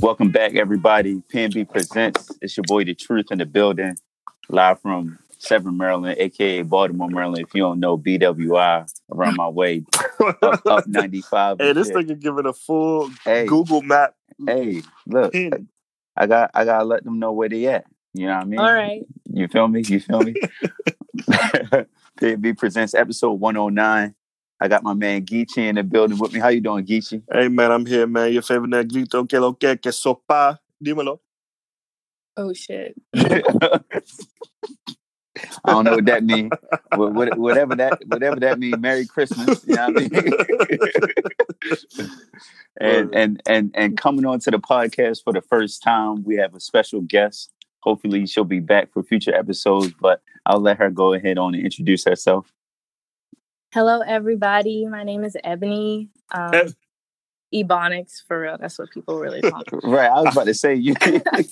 Welcome back, everybody. PNB Presents. It's your boy, The Truth, in the building. Live from Severn, Maryland, a.k.a. Baltimore, Maryland. If you don't know, BWI, around my way. Up 95. Hey, this nigga giving a full Google map. Hey, look. I gotta let them know where they at. You know what I mean? All right. You feel me? PNB Presents episode 109. I got my man Geechee in the building with me. How you doing, Geechee? Hey, man, I'm here, man. Your favorite negrito, que lo que sopa, dímelo. Oh, shit. I don't know what that means. Whatever that means, Merry Christmas. You know what I mean? and coming on to the podcast for the first time, we have a special guest. Hopefully, she'll be back for future episodes, but I'll let her go ahead on and introduce herself. Hello, everybody. My name is Ebony. Ebonics, for real. That's what people really call it. Right. I was about to say you. I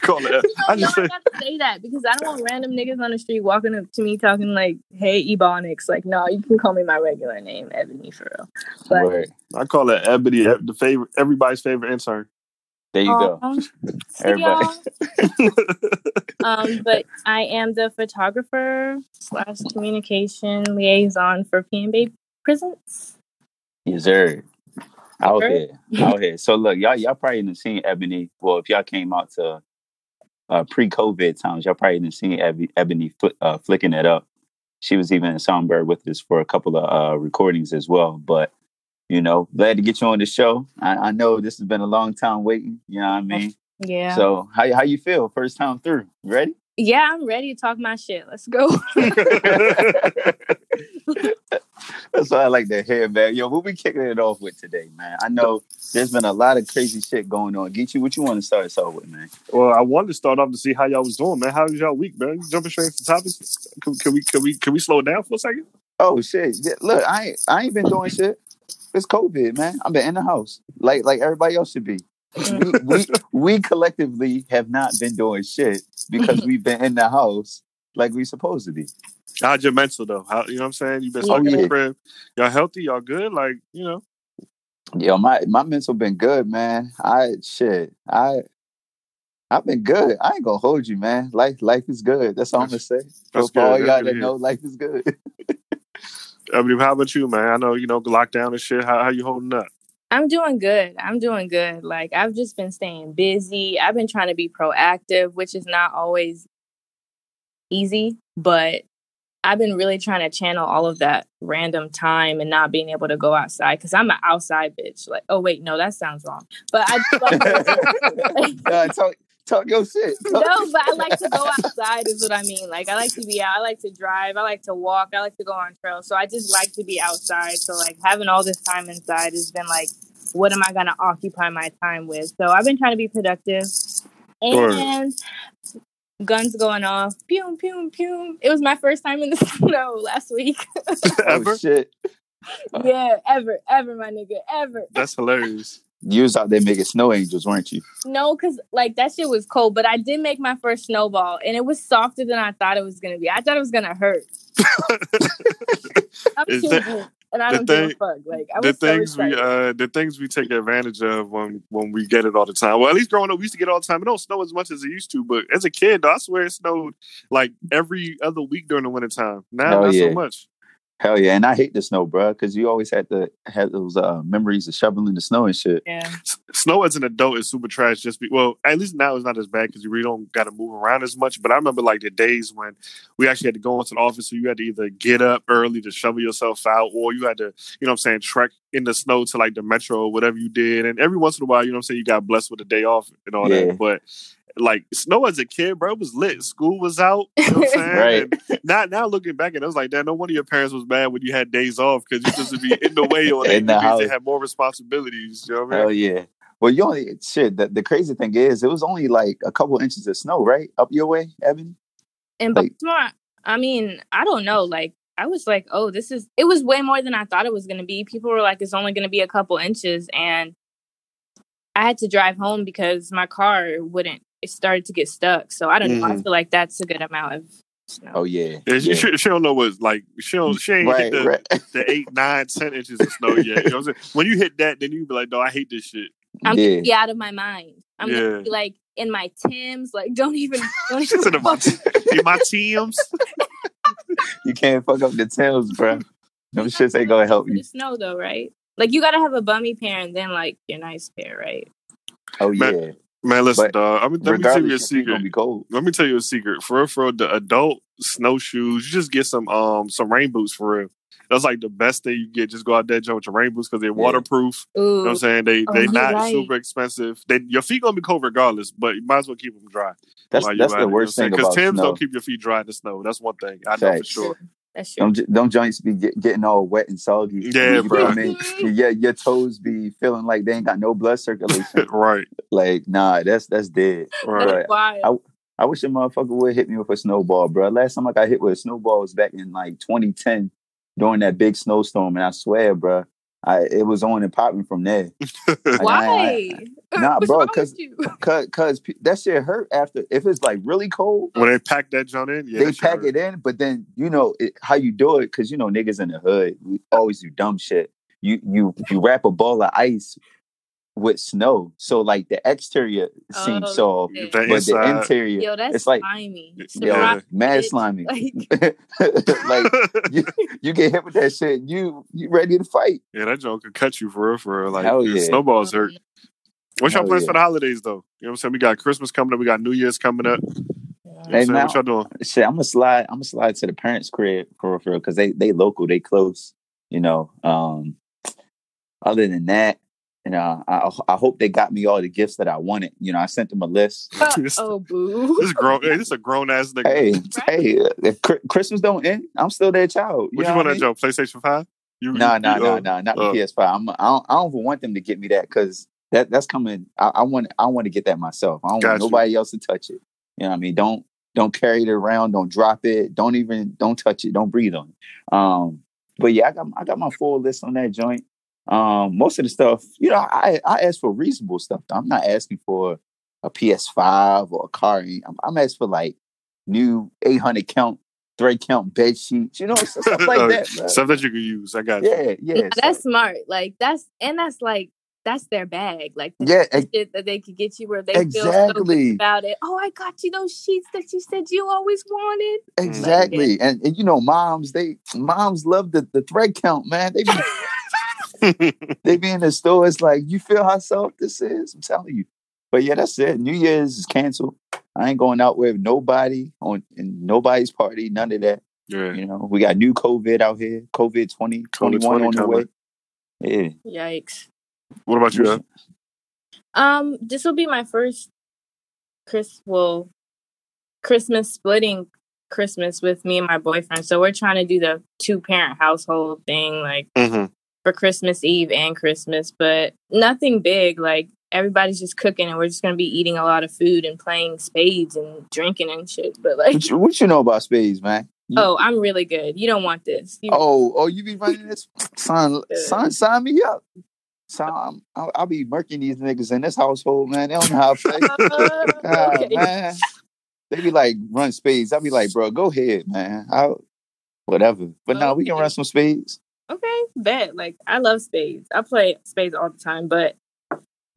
call it. I got to say that because I don't want random niggas on the street walking up to me talking like, "Hey, Ebonics." Like, no, you can call me my regular name, Ebony, for real. But right. I call it Ebony, the favorite, everybody's favorite intern. There you go. Everybody. But I am the photographer / communication liaison for PNB Presents. Yes, sir. Out here. So look, y'all probably didn't seen Ebony. Well, if y'all came out to pre-COVID times, y'all probably didn't seen Ebony flicking it up. She was even in Soundbird with us for a couple of recordings as well, but you know, glad to get you on the show. I know this has been a long time waiting. You know what I mean? Yeah. So how you feel? First time through. You ready? Yeah, I'm ready to talk my shit. Let's go. That's what I like to hear, man. Yo, we'll be kicking it off with today, man. I know there's been a lot of crazy shit going on. Geechee, what you want to start us off with, man? Well, I wanted to start off to see how y'all was doing, man. How was y'all week, man? You jumping straight to topics? Can we slow down for a second? Oh shit! Yeah, look, I ain't been doing shit. It's COVID, man. I've been in the house like everybody else should be. We collectively have not been doing shit because we've been in the house like we supposed to be. How's your mental though? You know what I'm saying? You've been talking to your friend. Y'all healthy? Y'all good? Like, you know. Yo, my mental been good, man. I've been good. I ain't gonna hold you, man. Life is good. That's all I'm gonna say. So for all y'all that know, life is good. I mean, how about you, man? I know, you know, lockdown and shit. How you holding up? I'm doing good. Like, I've just been staying busy. I've been trying to be proactive, which is not always easy. But I've been really trying to channel all of that random time and not being able to go outside because I'm an outside bitch. Like, oh, wait, no, that sounds wrong. But Talk your shit. No, but I like to go outside is what I mean. Like, I like to be out. I like to drive. I like to walk. I like to go on trails. So I just like to be outside. So, like, having all this time inside has been like, what am I going to occupy my time with? So I've been trying to be productive. And guns going off. Pew, pew, pew. It was my first time in the snow last week. Ever? Shit. Yeah, ever, my nigga, ever. That's hilarious. You was out there making snow angels, weren't you? No, because, like, that shit was cold. But I did make my first snowball, and it was softer than I thought it was going to be. I thought it was going to hurt. I'm kidding. And I don't give a fuck. Like, I was the things we take advantage of when we get it all the time. Well, at least growing up, we used to get it all the time. It don't snow as much as it used to. But as a kid, I swear it snowed, like, every other week during the wintertime. Now, not so much. Hell yeah, and I hate the snow, bro, because you always had to have those memories of shoveling the snow and shit. Yeah. Snow as an adult is super trash. Well, at least now it's not as bad because you really don't got to move around as much. But I remember like the days when we actually had to go into the office, so you had to either get up early to shovel yourself out, or you had to, you know what I'm saying, trek in the snow to like the metro or whatever you did. And every once in a while, you know what I'm saying, you got blessed with a day off and all that. But like snow as a kid, bro, it was lit. School was out. You know what I'm saying? Right. Now looking back at it, I was like, damn, no wonder your parents was mad when you had days off because you just would be in the way or they had more responsibilities. You know what I mean? Hell yeah. Well, you only the crazy thing is it was only like a couple inches of snow, right? Up your way, Ebony? And like, Baltimore, I mean, I don't know. Like I was like, oh, it was way more than I thought it was gonna be. People were like, it's only gonna be a couple inches, and I had to drive home because my car wouldn't. It started to get stuck. So I don't know. I feel like that's a good amount of snow. Oh, yeah. She don't know what's like. She ain't hit the 8, 9, 10 inches of snow yet. You know what I'm saying? When you hit that, then you be like, no, I hate this shit. I'm going to be out of my mind. I'm going to be like in my Timbs. Like, don't even in my Timbs. You can't fuck up the Timbs, bro. Them shits ain't going to help you. It's snow though, right? Like, you got to have a bummy pair and then like your nice pair, right? Oh, yeah. Man, listen, dog. Let me tell you a secret. Let me tell you a secret. For real, the adult snowshoes, you just get some rain boots for real. That's like the best thing you get. Just go out there, jump with your rain boots because they're waterproof. Ooh. You know what I'm saying? They're not super expensive. Your feet gonna be cold regardless, but you might as well keep them dry. That's the worst thing about snow. Because Timbs don't keep your feet dry in the snow. That's one thing I know for sure. That's true. Them joints be getting all wet and soggy. Yeah, bro. I mean, yeah, your toes be feeling like they ain't got no blood circulation. Right. Like, nah, that's dead. Right. I wish a motherfucker would hit me with a snowball, bro. Last time I got hit with a snowball was back in like 2010 during that big snowstorm, and I swear, bro, it was on and popping from there. Why? Nah, bro, cause that shit hurt after. If it's like really cold, when they pack that joint in, they pack it in. But then you know how you do it, cause you know niggas in the hood, we always do dumb shit. You wrap a ball of ice with snow, so like the exterior seems soft, but the interior, it's like slimy. Mad slimy. Like you get hit with that shit, and you ready to fight? Yeah, that joke could cut you for real. Like snowballs hurt. What's y'all plans for the holidays though? You know what I'm saying? We got Christmas coming up. We got New Year's coming up. You know what y'all doing? Shit, I'm gonna slide to the parents' crib for real, because they local, they close. You know. Other than that. And I hope they got me all the gifts that I wanted. You know, I sent them a list. Oh, boo! This is a grown ass nigga. Hey! If Christmas don't end, I'm still their child. What you want that joke? PlayStation 5? No, not the PS5. I don't even want them to get me that because that's coming. I want to get that myself. I don't want nobody else to touch it. You know what I mean? Don't carry it around. Don't drop it. Don't touch it. Don't breathe on it. But yeah, I got my full list on that joint. Most of the stuff, you know, I ask for reasonable stuff. I'm not asking for a PS5 or a car. I'm asking for like new 800 count, 3-count bed sheets, you know, stuff like that. Bro. Stuff that you can use. I got you. Yeah. That's smart. Like that's their bag. Like shit that they could get you where they feel so good about it. Oh, I got you those sheets that you said you always wanted. Exactly. Like, and you know, moms love the 3-count, man. They be they be in the store. It's like, you feel how soft this is? I'm telling you. But yeah, that's it. New Year's is canceled. I ain't going out with nobody in nobody's party. None of that. Yeah. You know, we got new COVID out here. COVID 20, 21 on the way. Yeah. Yikes. What about you, Ed? This will be my first Christmas splitting Christmas with me and my boyfriend. So we're trying to do the 2-parent household thing. Like, for Christmas Eve and Christmas, but nothing big. Like, everybody's just cooking, and we're just going to be eating a lot of food and playing spades and drinking and shit. But like, what you know about spades, man? I'm really good. You don't want this. You be running this? Sign me up. I'll be murking these niggas in this household, man. They don't know how to play. Man. They be like, run spades. I'll be like, bro, go ahead, man. Whatever. But we can run some spades. Okay, bet. Like, I love spades. I play spades all the time. But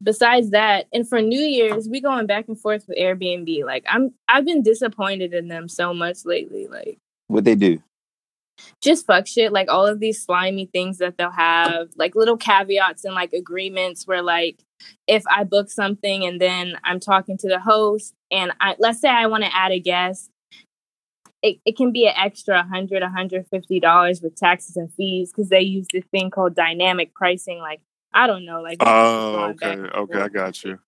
besides that, and for New Year's, we going back and forth with Airbnb. Like, I've been disappointed in them so much lately. Like, what they do? Just fuck shit. Like, all of these slimy things that they'll have, like little caveats and like agreements where like, if I book something and then I'm talking to the host and let's say I want to add a guest. It can be an extra $100, $150 with taxes and fees because they use this thing called dynamic pricing. Like, I don't know. Like, okay, I got you.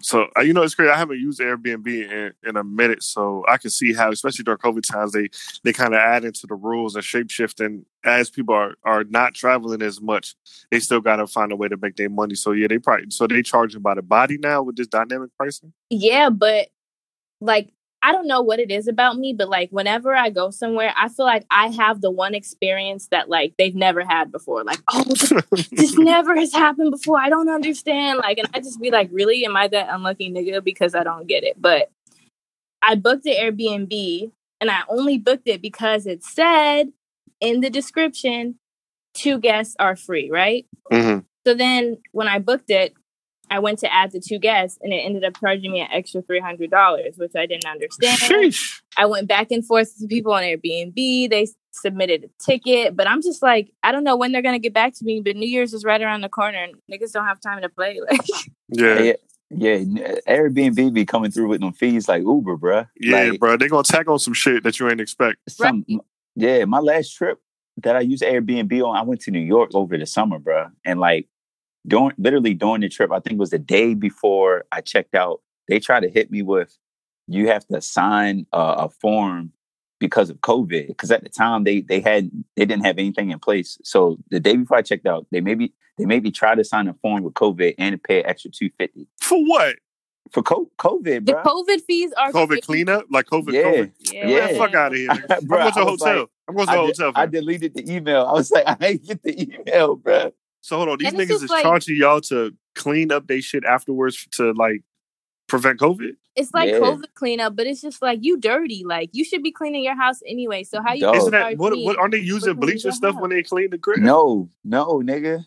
So, you know, it's crazy. I haven't used Airbnb in a minute, so I can see how, especially during COVID times, they kind of add into the rules and shape-shift. And as people are not traveling as much, they still got to find a way to make their money. So, yeah, they charging by the body now with this dynamic pricing? Yeah, but, like, I don't know what it is about me, but like whenever I go somewhere, I feel like I have the one experience that like they've never had before. Like, this never has happened before. I don't understand. Like, and I just be like, really? Am I that unlucky nigga? Because I don't get it. But I booked the Airbnb and I only booked it because it said in the description, 2 guests are free, right? Mm-hmm. So then when I booked it, I went to add the two guests, and it ended up charging me an extra $300, which I didn't understand. Sheesh. I went back and forth to people on Airbnb. They submitted a ticket, but I'm just like, I don't know when they're going to get back to me, but New Year's is right around the corner, and niggas don't have time to play. Like, Yeah, Airbnb be coming through with them fees like Uber, bruh. Yeah, like, bruh, they going to tack on some shit that you ain't expect. Yeah, my last trip that I used Airbnb on, I went to New York over the summer, bruh, and like, Literally during the trip, I think it was the day before I checked out, they tried to hit me with, you have to sign a form because of COVID. Because at the time they didn't have anything in place. So the day before I checked out, they maybe tried to sign a form with COVID and pay an extra $250. For what? For COVID, bro. The COVID fees are COVID cleanup, like COVID. Yeah, COVID. Yeah. Get the fuck out of here. Bro, I'm going to the hotel. Like, I'm going to the hotel. I deleted the email. I was like, I ain't get the email, bro. So hold on, these niggas is like, charging y'all to clean up they shit afterwards to like prevent COVID? It's like COVID cleanup, but it's just like, you dirty. Like, you should be cleaning your house anyway. So how you what aren't they using bleach and stuff when they clean the crib? No, nigga.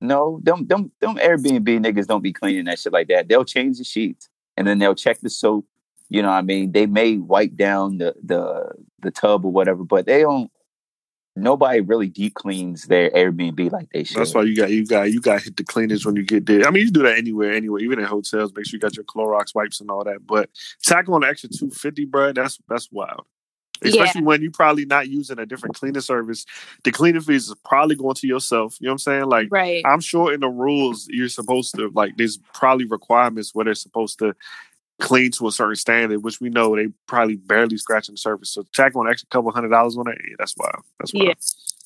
No, them Airbnb niggas don't be cleaning that shit like that. They'll change the sheets and then they'll check the soap. You know what I mean? They may wipe down the tub or whatever, but they don't. Nobody really deep cleans their Airbnb like they should. That's why you got hit the cleaners when you get there. I mean, you do that anywhere, even in hotels. Make sure you got your Clorox wipes and all that. But tackle on an extra $250, bro. That's wild. Especially when you're probably not using a different cleaning service. The cleaning fees is probably going to yourself. You know what I'm saying? Like, right. I'm sure in the rules you're supposed to, like, there's probably requirements where they're supposed to clean to a certain standard, which we know they probably barely scratching the surface. So tack on an extra couple $100 on it, that's wild. That's wild.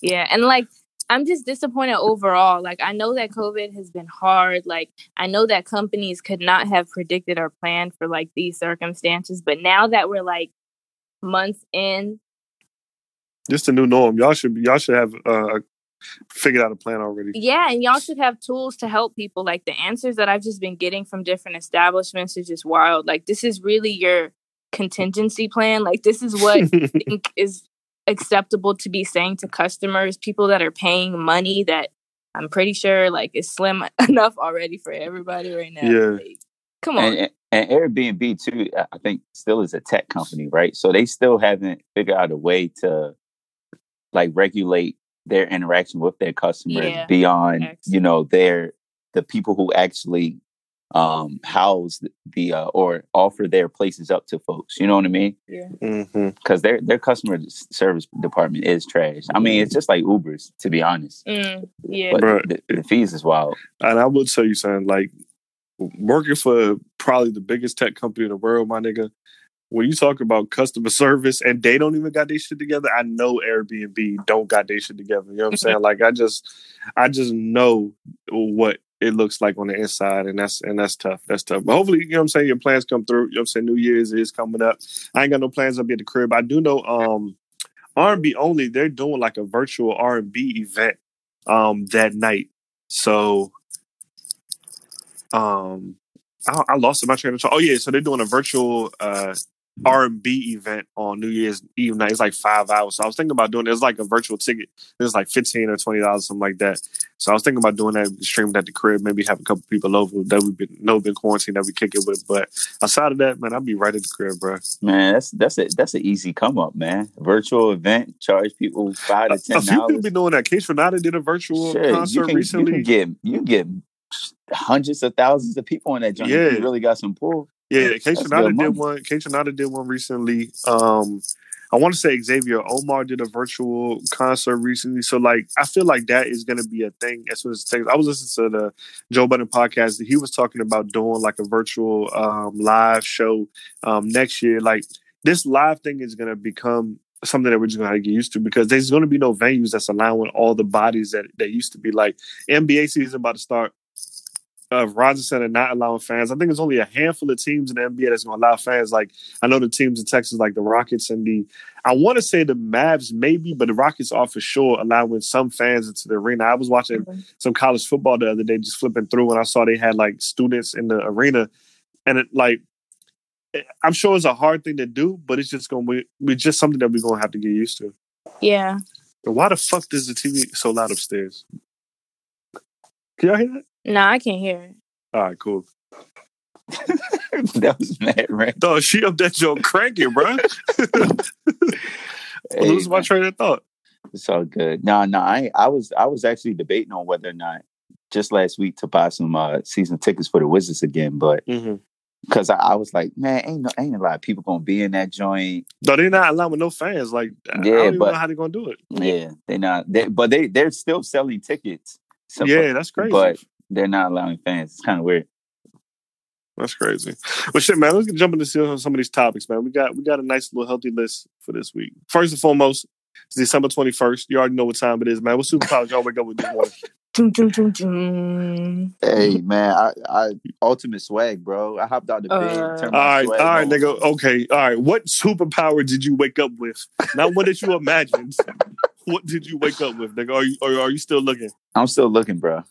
Yeah. And like, I'm just disappointed overall. Like, I know that COVID has been hard. Like, I know that companies could not have predicted or planned for like these circumstances. But now that we're like months in, just the new norm. Y'all should have figured out a plan already. Yeah, and y'all should have tools to help people. Like, the answers that I've just been getting from different establishments is just wild. Like, this is really your contingency plan. Like, this is what I think is acceptable to be saying to customers, people that are paying money that I'm pretty sure like is slim enough already for everybody right now. Yeah. Like, come on. And Airbnb too, I think still is a tech company, right? So they still haven't figured out a way to like regulate their interaction with their customers beyond, you know, the people who actually house or offer their places up to folks. You know what I mean? Yeah. Mm-hmm. Because their customer service department is trash. I mean, it's just like Ubers, to be honest. Mm, yeah. But the fees is wild. And I will tell you something, like, working for probably the biggest tech company in the world, my nigga, when you talk about customer service and they don't even got their shit together, I know Airbnb don't got their shit together. You know what I'm saying? Like, I just know what it looks like on the inside, and that's tough. That's tough. But hopefully, you know what I'm saying, your plans come through. You know what I'm saying? New Year's is coming up. I ain't got no plans. I'll be at the crib. I do know R&B only, they're doing like a virtual R&B event that night. So I lost my train of thought. Oh yeah, so they're doing a virtual R&B event on New Year's Eve night. It's like 5 hours. So I was thinking about doing it. It's like a virtual ticket. It's like $15 or $20, something like that. So I was thinking about doing that, streaming at the crib, maybe have a couple people over that we've been quarantined that we kick it with. But outside of that, man, I'll be right at the crib, bro. Man, that's an easy come up, man. Virtual event, charge people $5 to $10. A few people be doing that. Kaytranada did a virtual concert recently. You can get hundreds of thousands of people in that joint. Yeah. You really got some pull. Yeah, Kaytranada did one recently. I want to say Xavier Omar did a virtual concert recently. So, like, I feel like that is going to be a thing as soon as it takes. I was listening to the Joe Budden podcast. He was talking about doing, like, a virtual live show next year. Like, this live thing is going to become something that we're just going to have to get used to, because there's going to be no venues that's allowing all the bodies that used to be. Like, NBA season about to start. Roger Center not allowing fans. I think there's only a handful of teams in the NBA that's going to allow fans. Like, I know the teams in Texas, like the Rockets and I want to say the Mavs maybe, but the Rockets are for sure allowing some fans into the arena. I was watching some college football the other day, just flipping through, and I saw they had, like, students in the arena. And, I'm sure it's a hard thing to do, but it's just going to be just something that we're going to have to get used to. Yeah. But why the fuck is the TV so loud upstairs? Can y'all hear that? No, I can't hear it. All right, cool. That was mad, right? Dog, she up that joke cranking, bro. Hey, lose my train of thought. It's all good. No, I was actually debating on whether or not just last week to buy some season tickets for the Wizards again, but because I was like, man, ain't a lot of people gonna be in that joint. No, they're not allowing no fans. Like, yeah, I don't even know how they're gonna do it. Yeah, they're not. They're still selling tickets. Yeah, that's crazy. But they're not allowing fans. It's kind of weird. That's crazy. Well, shit, man, let's jump into some of these topics, man. We got a nice little healthy list for this week. First and foremost, it's December 21st. You already know what time it is, man. What superpowers y'all wake up with this morning? Hey, man, I ultimate swag, bro. I hopped out the bed. All right, nigga. Okay, all right. What superpower did you wake up with? Not what did you imagined. What did you wake up with, nigga? Are you still looking? I'm still looking, bro.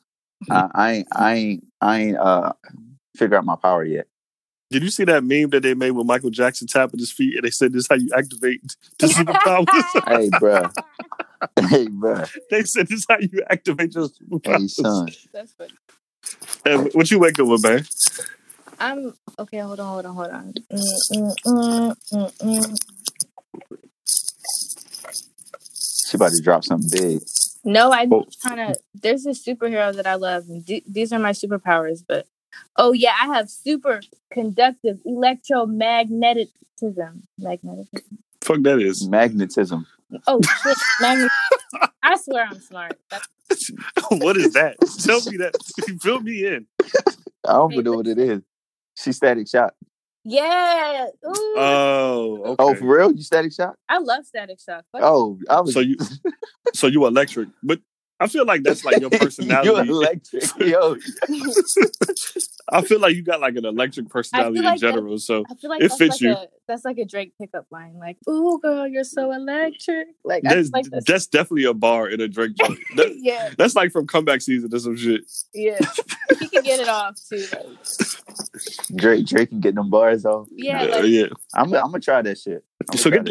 I ain't figure out my power yet. Did you see that meme that they made with Michael Jackson tapping his feet and they said this is how you activate the superpowers? Hey, bro. Hey, bro. They said this is how you activate your superpowers. Hey, son. That's funny. And what you wake up with, man? I'm... Okay, hold on. She about to drop something big. No, I'm trying to... There's a superhero that I love. And these are my superpowers, but... Oh, yeah, I have super conductive electromagnetism. Magnetism. Fuck that is. Magnetism. Oh, shit. I swear I'm smart. What is that? Tell me that. Fill me in. I don't know what it is. She's Static Shock. Yeah. Ooh. Oh, okay. Oh, for real? You Static Shock? I love Static Shock. What? Oh, I was... So you electric, but... I feel like that's like your personality. You're electric, yo. I feel like you got like an electric personality like in general, so I feel like it fits like you. That's like a Drake pickup line, like "Ooh, girl, you're so electric." Like that's definitely a bar in a Drake joint. Yeah, that's like from comeback season or some shit. Yeah, he can get it off too. Like. Drake can get them bars off. Yeah, yeah. I'm gonna try that shit. Let's get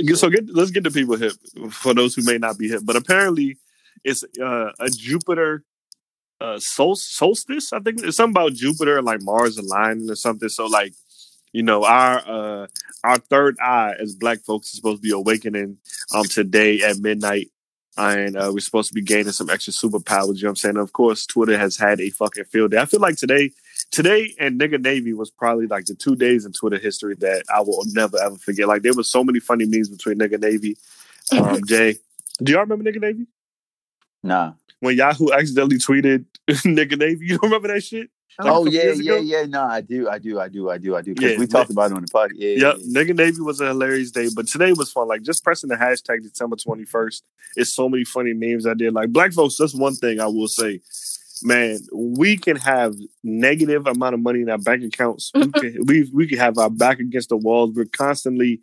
the people hip for those who may not be hip, but apparently. It's a Jupiter solstice, I think. It's something about Jupiter and, like, Mars aligning or something. So, like, you know, our third eye as Black folks is supposed to be awakening today at midnight. And we're supposed to be gaining some extra superpowers, you know what I'm saying? And of course, Twitter has had a fucking field day. I feel like today and Nigga Navy was probably, like, the 2 days in Twitter history that I will never, ever forget. Like, there were so many funny memes between Nigga Navy and Jay. Do y'all remember Nigga Navy? Nah. When Yahoo accidentally tweeted Nigga Navy, you don't remember that shit? Like yeah. No, I do. Because we talked about it on the podcast. Yeah. Nigga Navy was a hilarious day, but today was fun. Like, just pressing the hashtag December 21st is so many funny memes I did. Like, Black folks, that's one thing I will say. Man, we can have negative amount of money in our bank accounts. We can have our back against the walls. We're constantly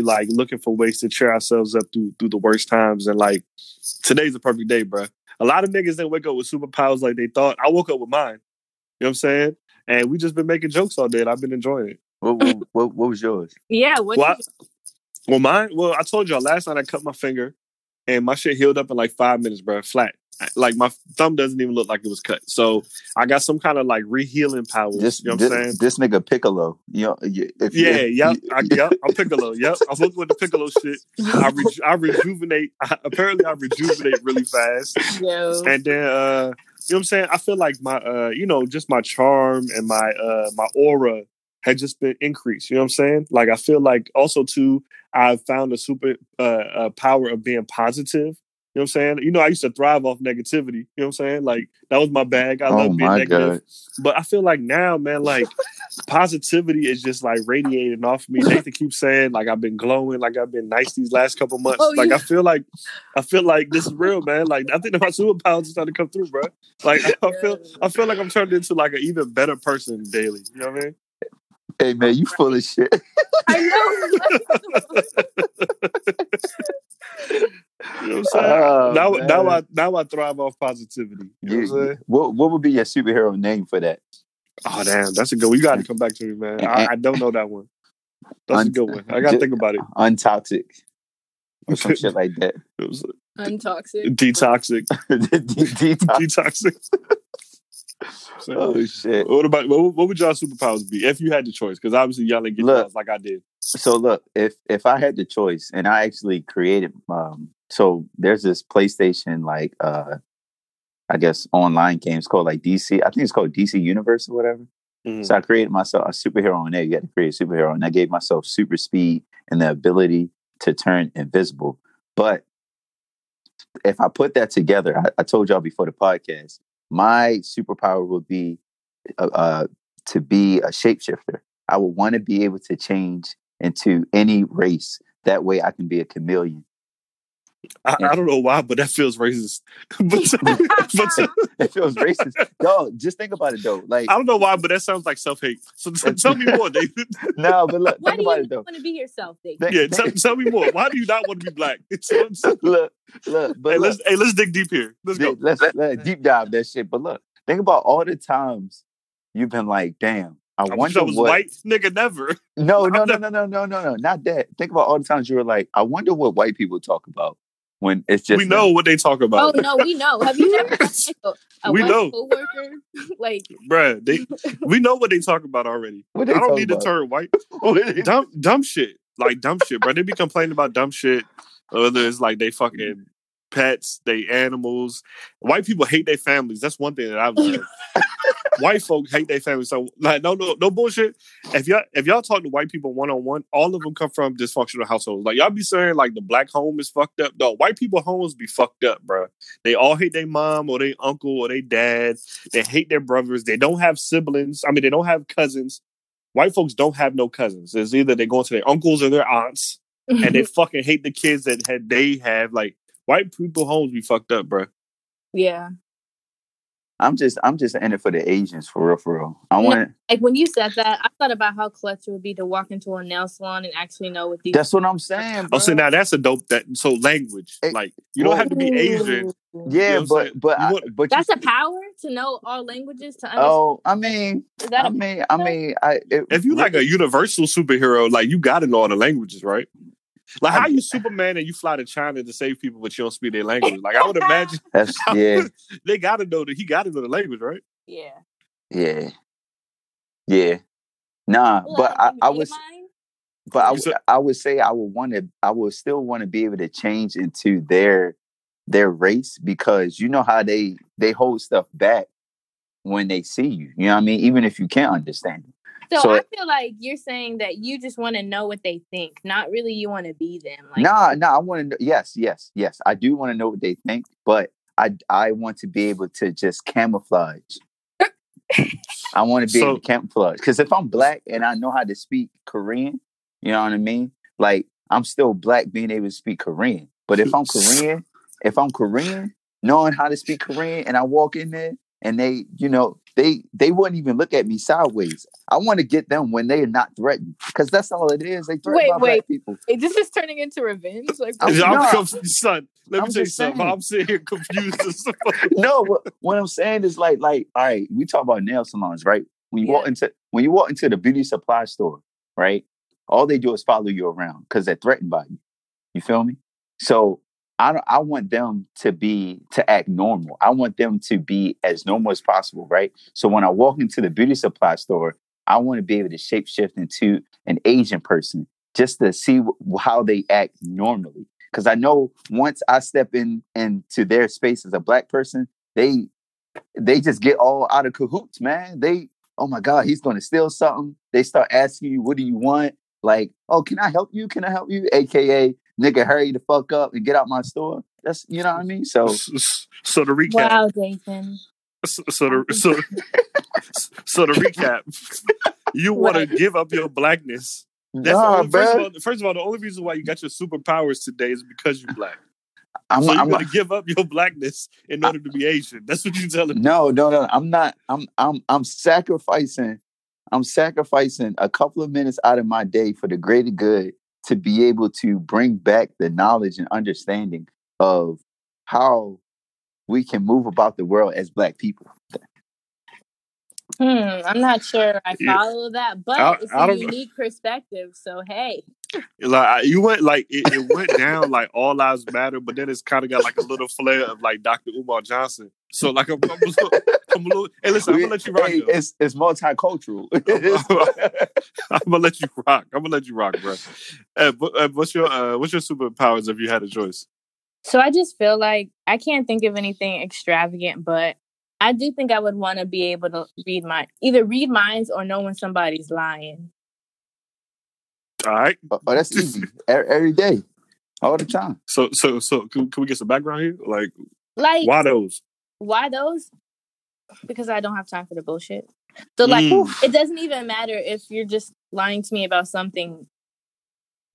like looking for ways to cheer ourselves up through the worst times, and like today's a perfect day, bro. A lot of niggas didn't wake up with superpowers like they thought. I woke up with mine. You know what I'm saying? And we just been making jokes all day, and I've been enjoying it. What was yours? Yeah. Mine. Well, I told y'all last night I cut my finger, and my shit healed up in like 5 minutes, bro. Flat. Like my thumb doesn't even look like it was cut. So I got some kind of like re-healing power. You know what I'm saying? This nigga Piccolo. I'm Piccolo. Yep. I'm looking with the Piccolo shit. I rejuvenate. Apparently I rejuvenate really fast. Yo. And then, you know what I'm saying? I feel like my, you know, just my charm and my, my aura had just been increased. You know what I'm saying? Like, I feel like also too, I found a super, power of being positive. You know what I'm saying? You know, I used to thrive off negativity. You know what I'm saying? Like, that was my bag. I love being negative. God. But I feel like now, man, like, positivity is just, like, radiating off me. Nathan keeps saying, like, I've been glowing. Like, I've been nice these last couple months. I feel like this is real, man. Like, I think my superpowers are starting to come through, bro. Like, I feel like I'm turned into, like, an even better person daily. You know what I mean? Hey, man, you full of shit. I know. You know what I'm saying? Now I thrive off positivity. You know what I'm saying? What would be your superhero name for that? Oh, damn. That's a good one. You got to come back to me, man. I don't know that one. That's a good one. I got to think about it. Untoxic. Or some shit like that. Untoxic. Detoxic. Detoxic. So, oh shit! What would y'all superpowers be if you had the choice? Because obviously y'all didn't get powers like I did. So look, if I had the choice, and I actually created, so there's this PlayStation like I guess online games called like DC. I think it's called DC Universe or whatever. Mm-hmm. So I created myself a superhero in there. You got to create a superhero, and I gave myself super speed and the ability to turn invisible. But if I put that together, I told y'all before the podcast, my superpower would be to be a shapeshifter. I would want to be able to change into any race. That way I can be a chameleon. I don't know why, but that feels racist. It feels racist. No, just think about it, though. Like, I don't know why, but that sounds like self-hate. So tell me more, David. No, but look, think about it, though. Why do you want to be yourself, David? Yeah, tell me more. Why do you not want to be black? Look, but let's dig deep here. Let's go. Let's deep dive that shit. But look, think about all the times you've been like, damn, I wonder wish I was what... white nigga never. No, not that. Think about all the times you were like, I wonder what white people talk about. When it's just we know what they talk about. Oh no, we know. Have you never a coworker? Like, bruh, we know what they talk about already. I don't need to turn white. Dumb shit, like dumb shit, bro. They be complaining about dumb shit. Whether it's like they fucking pets, they animals. White people hate their families. That's one thing that I've learned. White folk hate their families. So like, no bullshit. If y'all talk to white people one-on-one, all of them come from dysfunctional households. Like y'all be saying like the black home is fucked up. No, white people homes be fucked up, bro. They all hate their mom or their uncle or their dad. They hate their brothers. They don't have siblings. I mean, they don't have cousins. White folks don't have no cousins. It's either they go to their uncles or their aunts and they fucking hate the kids that they have. Like white people homes be fucked up, bro. Yeah. I'm just in it for the Asians, for real, for real. Like when you said that, I thought about how clutch it would be to walk into a nail salon and actually know what these. That's what I'm saying. Bro. Oh, so now that's a dope. Language, like you don't have to be Asian. Yeah, you know but that's a power to know all languages to understand. Oh, I mean, if you like a universal superhero, like you got to know all the languages, right? Like how you Superman and you fly to China to save people, but you don't speak their language. Like I would imagine, they gotta know that he gotta know the language, right? Yeah. Nah, but I would still want to be able to change into their race because you know how they hold stuff back when they see you. You know what I mean? Even if you can't understand it. So I feel like you're saying that you just want to know what they think, not really you want to be them. Like, I want to know. Yes. I do want to know what they think, but I want to be able to just camouflage. I want to be able to camouflage. Because if I'm black and I know how to speak Korean, you know what I mean? Like, I'm still black being able to speak Korean. But if I'm Korean, knowing how to speak Korean and I walk in there and they, you know... They wouldn't even look at me sideways. I want to get them when they're not threatened because that's all it is. They threaten black people. This is turning into revenge. Like, son, let me tell you something. I'm sitting here confused. No, what I'm saying is like, all right, we talk about nail salons, right? When you walk into the beauty supply store, right? All they do is follow you around because they're threatened by you. You feel me? So. I want them to act normal. I want them to be as normal as possible, right? So when I walk into the beauty supply store, I want to be able to shapeshift into an Asian person just to see how they act normally. Because I know once I step into their space as a black person, they just get all out of cahoots, man. They, oh my God, he's going to steal something. They start asking you, what do you want? Like, oh, can I help you? AKA, nigga, hurry the fuck up and get out my store. That's, you know what I mean? So to recap. Wow, Nathan. So to recap, you want to give up your blackness. First of all, the only reason why you got your superpowers today is because you're black. I'm going to give up your blackness in order to be Asian. That's what you're telling me. No. I'm not. I'm sacrificing a couple of minutes out of my day for the greater good to be able to bring back the knowledge and understanding of how we can move about the world as black people. I'm not sure I follow that, but it's a unique perspective. So hey, like you went like it went down like All Lives Matter, but then it's kind of got like a little flare of like Dr. Umar Johnson. So like I'm a little, hey, listen, I'm gonna let you rock. Hey, it's multicultural. I'm gonna let you rock. I'm gonna let you rock, bro. What's your superpowers if you had a choice? So I just feel like I can't think of anything extravagant, but I do think I would want to be able to read minds or know when somebody's lying. All right. Oh, that's easy. Every day. All the time. So can we get some background here? Like why those? Why those? Because I don't have time for the bullshit. So like it doesn't even matter if you're just lying to me about something.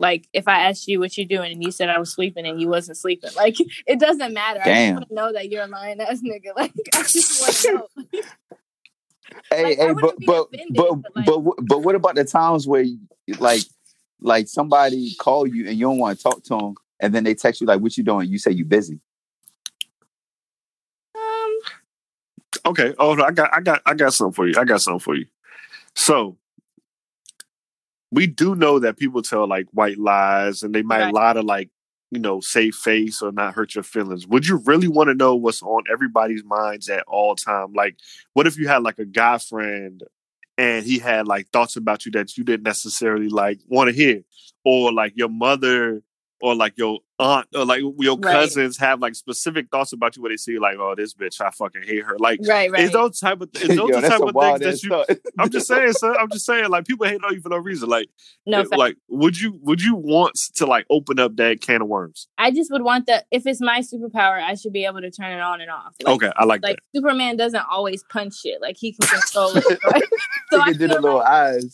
Like, if I asked you what you're doing and you said I was sleeping and you wasn't sleeping, like, it doesn't matter. Damn. I just want to know that you're a lying ass nigga. Like, I just want to know. But what about the times where, like somebody call you and you don't want to talk to them and then they text you, like, what you doing? You say you busy. Okay. Hold on. I got something for you. So. We do know that people tell like white lies and they might lie to like, you know, save face or not hurt your feelings. Would you really want to know what's on everybody's minds at all time? Like, what if you had like a guy friend and he had like thoughts about you that you didn't necessarily like want to hear, or like your mother or like your aunt or like your cousins have like specific thoughts about you where they see like, oh, this bitch, I fucking hate her. Like, it's those type of things that you, I'm just saying, son. I'm just saying, like, people hate on you for no reason. Like, would you want to like open up that can of worms? I just would want that. If it's my superpower, I should be able to turn it on and off. Like, okay, I like that. Superman doesn't always punch shit. Like, he can control it. Right? So he can do the little eyes.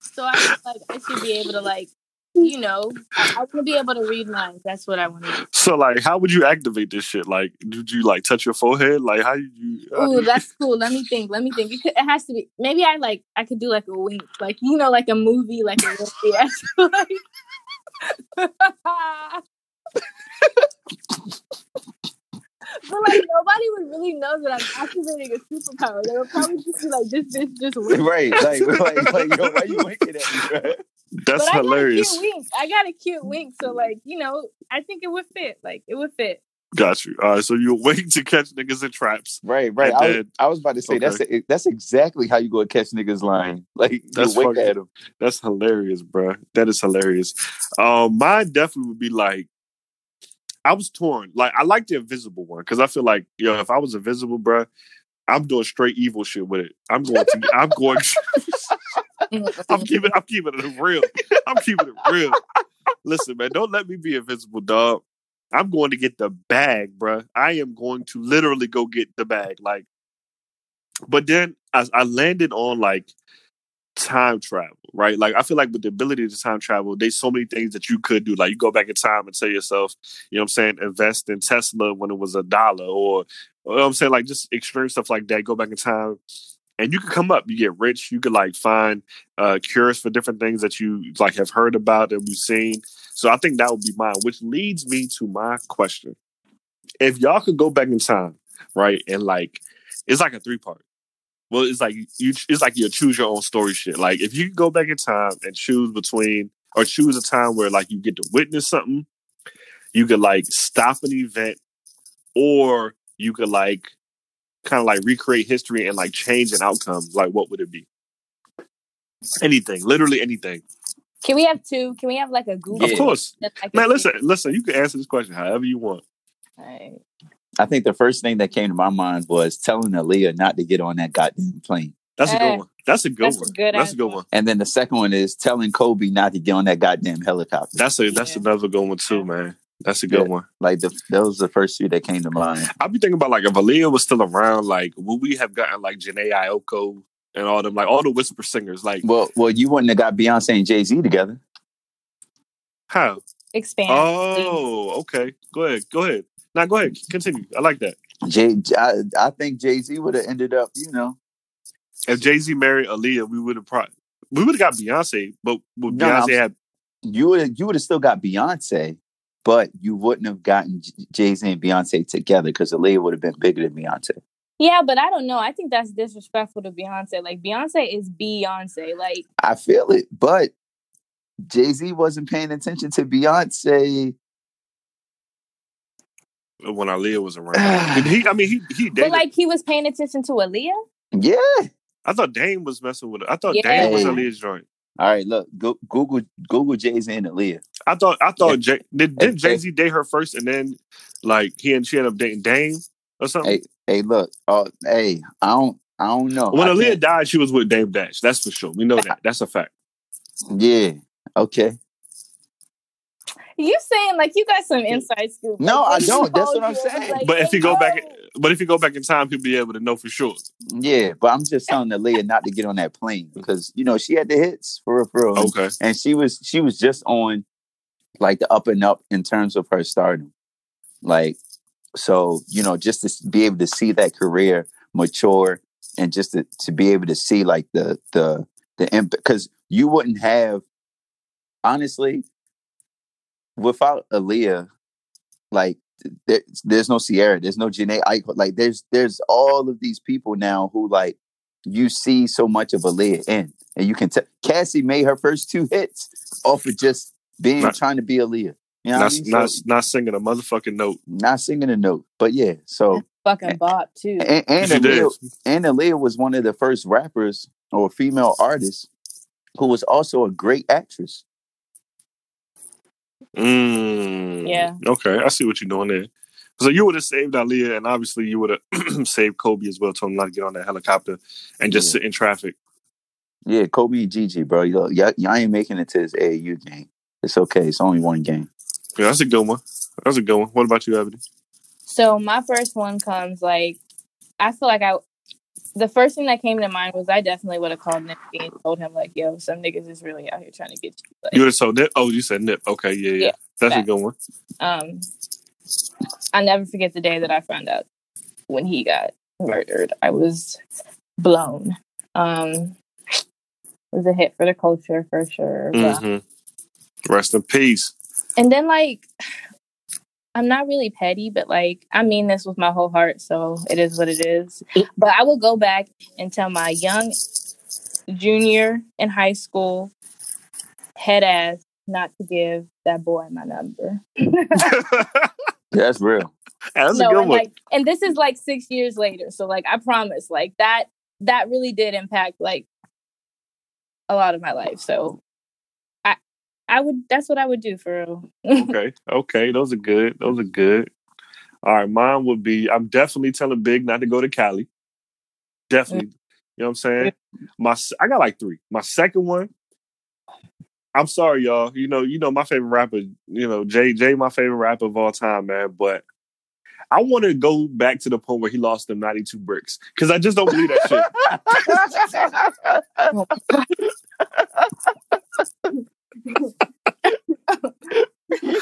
So I feel like I should be able to like, you know, I want to be able to read minds. That's what I want to do. So, like, how would you activate this shit? Like, did you, like, touch your forehead? Like, how did you... Ooh, that's cool. Let me think. It has to be... Maybe I could do, like, a wink. Like, you know, like a movie, like a movie. Like... But, like, nobody would really know that I'm activating a superpower. They would probably just be like, this bitch just winks. Right. Like, yo, why you winking at me, bro? That's hilarious. I got a cute wink. So, like, you know, I think it would fit. Like, it would fit. Got you. All right. So you're waiting to catch niggas in traps. Right. I was about to say, okay. That's exactly how you go to catch niggas lying. Like, that's you wink at them. That's hilarious, bro. That is hilarious. Mine definitely would be like, I was torn. Like, I like the invisible one because I feel like, yo, if I was invisible, bro, I'm doing straight evil shit with it. I'm keeping it real. Listen, man, don't let me be invisible, dog. I'm going to get the bag, bro. I am going to literally go get the bag. Like, but then I landed on like time travel, right? Like, I feel like with the ability to time travel, there's so many things that you could do. Like, you go back in time and tell yourself, you know what I'm saying, invest in Tesla when it was $1, or you know what I'm saying, like just extreme stuff like that. Go back in time. And you could come up, you get rich, you could like find cures for different things that you like have heard about and we've seen. So I think that would be mine, which leads me to my question. If y'all could go back in time, right? And like, it's like a 3-part. Well, it's like you choose your own story shit. Like if you could go back in time and choose a time where like you get to witness something, you could like stop an event, or you could like kind of like recreate history and like change an outcome, like what would it be? Anything, literally anything. Can we have two? Can we have like a Google? Yeah. Of course. Man, listen, you can answer this question however you want. All right. I think the first thing that came to my mind was telling Aaliyah not to get on that goddamn plane. That's a good one. And then the second one is telling Kobe not to get on that goddamn helicopter. That's another good one too, man. That's a good one. Like, those were the first few that came to mind. I'll be thinking about, like, if Aaliyah was still around, like, would we have gotten, like, Jhené Aiko and all them, like, all the whisper singers? Like, well, you wouldn't have got Beyoncé and Jay-Z together. How? Expand. Oh, okay. Go ahead. Now, go ahead. Continue. I like that. I think Jay-Z would have ended up, you know. If Jay-Z married Aaliyah, we would have got Beyoncé, but you would have still got Beyoncé. But you wouldn't have gotten Jay-Z and Beyonce together because Aaliyah would have been bigger than Beyonce. Yeah, but I don't know. I think that's disrespectful to Beyonce. Like, Beyonce is Beyonce. Like, I feel it, but Jay-Z wasn't paying attention to Beyonce when Aaliyah was around. He dated. But like, he was paying attention to Aaliyah? Yeah. I thought Dame was messing with it. I thought Dame was Aaliyah's joint. All right, look, Google Jay-Z and Aaliyah. I thought didn't Jay-Z date her first, and then like she ended up dating Dame or something? Hey, look, I don't know. When Aaliyah died, she was with Dame Dash. That's for sure. We know that. That's a fact. Yeah. Okay. You saying like you got some inside scoop? No, I don't. That's what I'm saying. Like, but if you go back, in time, you'll be able to know for sure. Yeah, but I'm just telling Aaliyah not to get on that plane because you know she had the hits for real. Okay, and she was just on like the up and up in terms of her stardom, like so you know just to be able to see that career mature and just to be able to see like the impact because you wouldn't have honestly. Without Aaliyah, like there's no Sierra, there's no Jhené Aiko, like there's all of these people now who like you see so much of Aaliyah in, and you can tell Cassie made her first two hits off of just being trying to be Aaliyah. You know not singing a motherfucking note, not singing a note, but yeah, so fucking bop too. And Aaliyah was one of the first rappers or female artists who was also a great actress. Yeah. Okay, I see what you're doing there. So you would have saved Aaliyah, and obviously you would have saved Kobe as well. Told him not to get on that helicopter and just sit in traffic. Yeah, Kobe and Gigi, bro. Y'all ain't making it to this AAU game. It's okay. It's only one game. Yeah, that's a good one. What about you, Ebony? So my first one comes like I feel like the first thing that came to mind was I definitely would have called Nipsey and told him, like, yo, some niggas is really out here trying to get you. Like, you would have told Nip? Oh, you said Nip. Okay, yeah. That's a good one. I'll never forget the day that I found out when he got murdered. I was blown. It was a hit for the culture, for sure. Mm-hmm. Rest in peace. And then, like, I'm not really petty, but like, I mean this with my whole heart, so it is what it is. But I would go back and tell my young junior in high school head ass not to give that boy my number. That's real. That's a good one. Like, and this is like 6 years later, so like, I promise, like that really did impact like a lot of my life. So. That's what I would do for real. Okay. Those are good. All right, mine would be, I'm definitely telling Big not to go to Cali. Definitely. You know what I'm saying? I got like three. My second one, I'm sorry, y'all. You know, my favorite rapper, you know, Jay, my favorite rapper of all time, man. But I want to go back to the point where he lost them 92 bricks. Because I just don't believe that shit.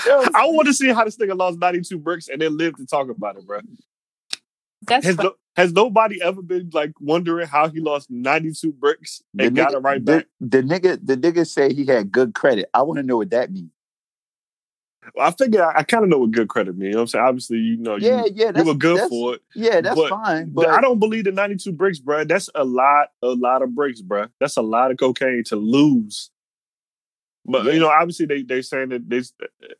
I want to see how this nigga lost 92 bricks and then lived to talk about it, bro. Has nobody ever been like wondering how he lost 92 bricks and got it right back? The nigga said he had good credit. I want to know what that means. Well, I figure I kind of know what good credit means. You know what I'm saying? Obviously, you know, you were good for it. Yeah, that's fine. But I don't believe the 92 bricks, bro. That's a lot of bricks, bro. That's a lot of cocaine to lose. But, you know, obviously they saying that there's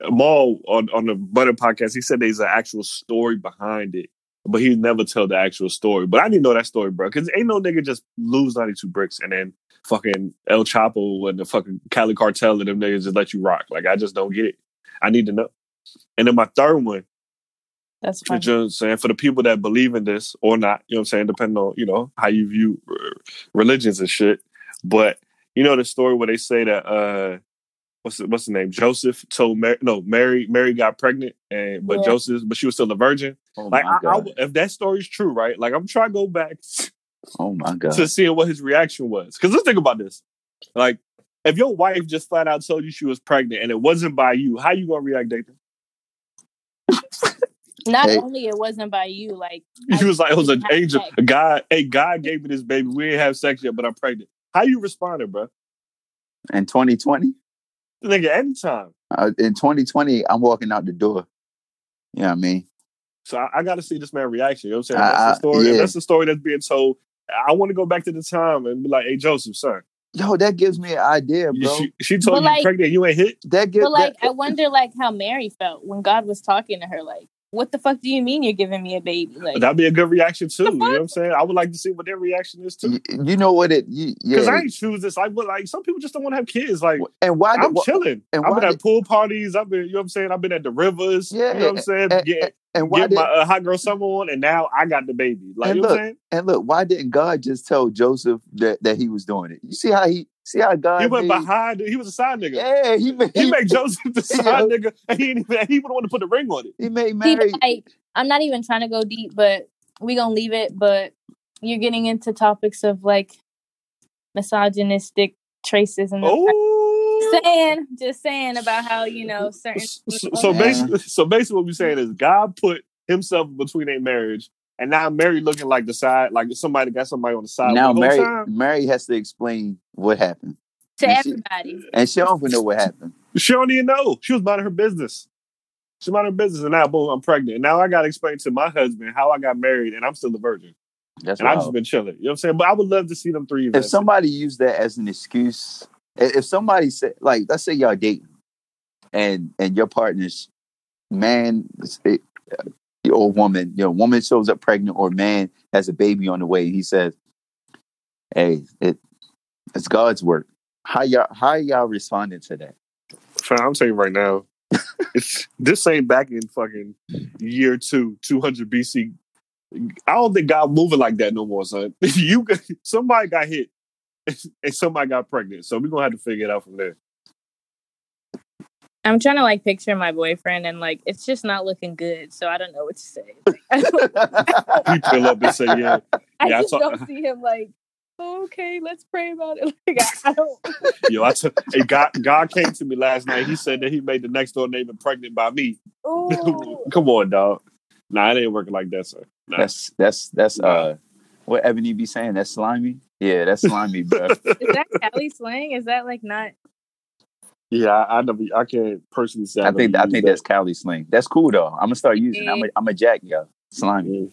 Maul on the Butter podcast, he said there's an actual story behind it, but he never tell the actual story. But I didn't know that story, bro, because ain't no nigga just lose 92 bricks and then fucking El Chapo and the fucking Cali Cartel and them niggas just let you rock. Like, I just don't get it. I need to know. And then my third one. That's funny. You know what I'm saying? For the people that believe in this or not, you know what I'm saying? Depending on, you know, how you view religions and shit. But, you know, the story where they say that, what's the name? Joseph told Mary. No, Mary got pregnant, but Joseph, but she was still a virgin. Oh, like, I, if that story's true, right? Like, I'm trying to go back. Oh my God! To seeing what his reaction was, because let's think about this. Like, if your wife just flat out told you she was pregnant and it wasn't by you, how you gonna react, Nathan? Not only it wasn't by you, like she was like, it was an angel. God gave me this baby. We ain't have sex yet, but I'm pregnant. How you responded, bro? In 2020. Nigga, anytime. In 2020, I'm walking out the door. You know what I mean? So I got to see this man's reaction. You know what I'm saying? That's the story. Yeah. That's the story that's being told. I want to go back to the time and be like, hey, Joseph, son. Yo, that gives me an idea, bro. She told you pregnant, you ain't hit. I wonder, how Mary felt when God was talking to her, what the fuck do you mean you're giving me a baby? That'd be a good reaction, too. You know what I'm saying? I would like to see what their reaction is, too. You know what it... Because I ain't choose this. Some people just don't want to have kids. I'm chilling. I've been at pool parties. I've been, you know what I'm saying? I've been at the rivers. Yeah, you know what I'm saying? And why did my hot girl summer on, and now I got the baby. What I'm saying? And look, why didn't God just tell Joseph that he was doing it? You see how he... See how God... He went behind... He was a side nigga. Yeah, he made Joseph the side nigga. And he wouldn't want to put a ring on it. He made Mary... I'm not even trying to go deep, but we gonna leave it. But you're getting into topics of, misogynistic traces and... Just saying about how, certain... So basically what we're saying is God put himself between their marriage. And now Mary looking like the side, like somebody got somebody on the side. Now Mary has to explain what happened to everybody. And she don't even know what happened. She don't even know. She was minding her business. She's minding her business, and now boom, I'm pregnant. And now I got to explain to my husband how I got married, and I'm still a virgin. I've just been chilling. You know what I'm saying? But I would love to see them three. If somebody used that as an excuse, if somebody said, let's say y'all dating, and your partner's man. Or woman, woman shows up pregnant, or man has a baby on the way. He says, "Hey, it's God's work." How y'all responding to that? I'm saying right now, this ain't back in fucking year 200 BC. I don't think God moving like that no more, son. Somebody got hit and somebody got pregnant, so we're gonna have to figure it out from there. I'm trying to picture my boyfriend, and it's just not looking good. So I don't know what to say. He pull up and say, "Yeah." I don't see him okay, let's pray about it. I don't. God came to me last night. He said that he made the next door neighbor pregnant by me. Come on, dog. Nah, it ain't working like that, sir. Nah. That's what Ebony be saying. That's slimy. Yeah, that's slimy, bro. Is that Cali slang? Is that not? Yeah, I can't personally say. I think that's Cali slang. That's cool though. I'm gonna start using it. I'm a jack, yo. Slimy.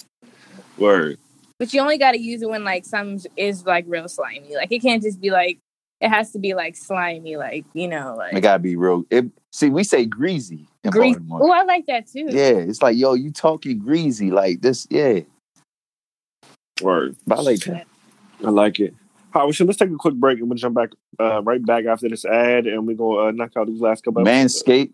Word. But you only gotta use it when something is real slimy. It can't just be it has to be slimy, it gotta be real. We say greasy in Baltimore. Oh, I like that too. Yeah, it's yo, you talking greasy like this, yeah. Word. But I like that. I like it. All right, let's take a quick break and we'll jump back right back after this ad, and we're going to knock out these last couple episodes. Manscaped.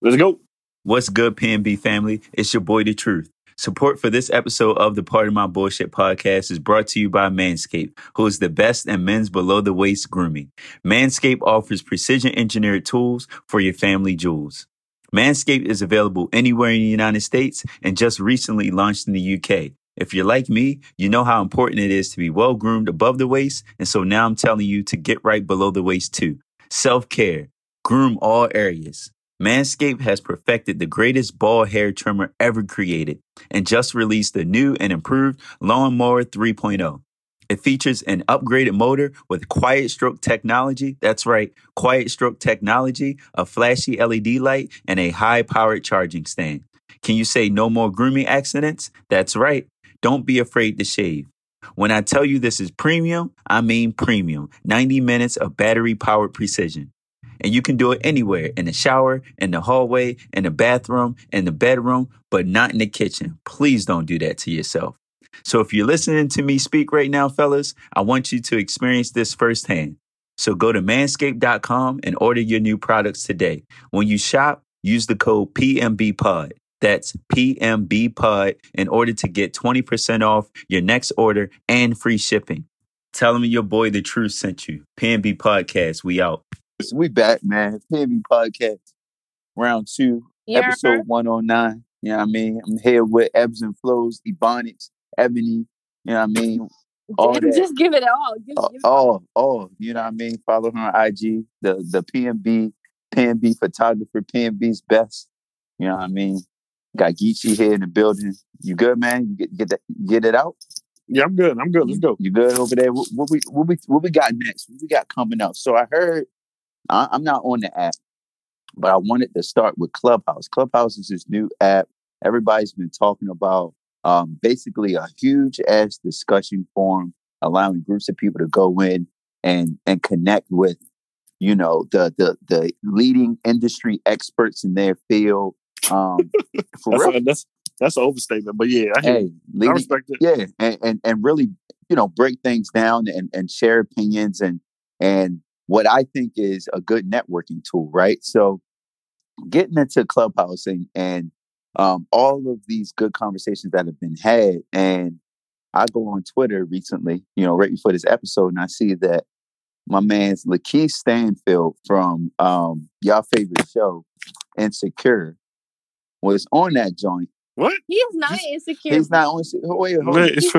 Let's go. What's good, PNB family? It's your boy, The Truth. Support for this episode of the Part of My Bullshit podcast is brought to you by Manscaped, who is the best in men's below-the-waist grooming. Manscaped offers precision-engineered tools for your family jewels. Manscaped is available anywhere in the United States and just recently launched in the UK. If you're like me, you know how important it is to be well-groomed above the waist, and so now I'm telling you to get right below the waist too. Self-care. Groom all areas. Manscaped has perfected the greatest ball hair trimmer ever created and just released the new and improved Lawnmower 3.0. It features an upgraded motor with quiet stroke technology. That's right, quiet stroke technology, a flashy LED light, and a high-powered charging stand. Can you say no more grooming accidents? That's right. Don't be afraid to shave. When I tell you this is premium, I mean premium. 90 minutes of battery-powered precision. And you can do it anywhere, in the shower, in the hallway, in the bathroom, in the bedroom, but not in the kitchen. Please don't do that to yourself. So if you're listening to me speak right now, fellas, I want you to experience this firsthand. So go to manscaped.com and order your new products today. When you shop, use the code PMBPOD. That's PMBPOD in order to get 20% off your next order and free shipping. Tell them your boy The Truth sent you. PNB Podcast, we out. We back, man. PNB Podcast, round 2, episode 109. You know what I mean? I'm here with Ebbs and Flows, Ebonics, Ebony. You know what I mean? All just give it all. Give it all. You know what I mean? Follow her on IG. The PNB photographer, PNB's best. You know what I mean? Got Geechee here in the building. You good, man? You get it out? Yeah, I'm good. Let's go. You good over there? What we got next? What we got coming up? So I heard, I'm not on the app, but I wanted to start with Clubhouse. Clubhouse is this new app everybody's been talking about basically a huge-ass discussion forum, allowing groups of people to go in and connect with, you know, the leading industry experts in their field. For that's real. That's an overstatement, but yeah, I respect it. Yeah, and really, you know, break things down and share opinions and what I think is a good networking tool, right? So getting into Clubhouse and all of these good conversations that have been had, and I go on Twitter recently, you know, right before this episode, and I see that my man's Lakeith Stanfield from y'all favorite show, Insecure, was on that joint. What? He's not Insecure. He's not on. Wait, he's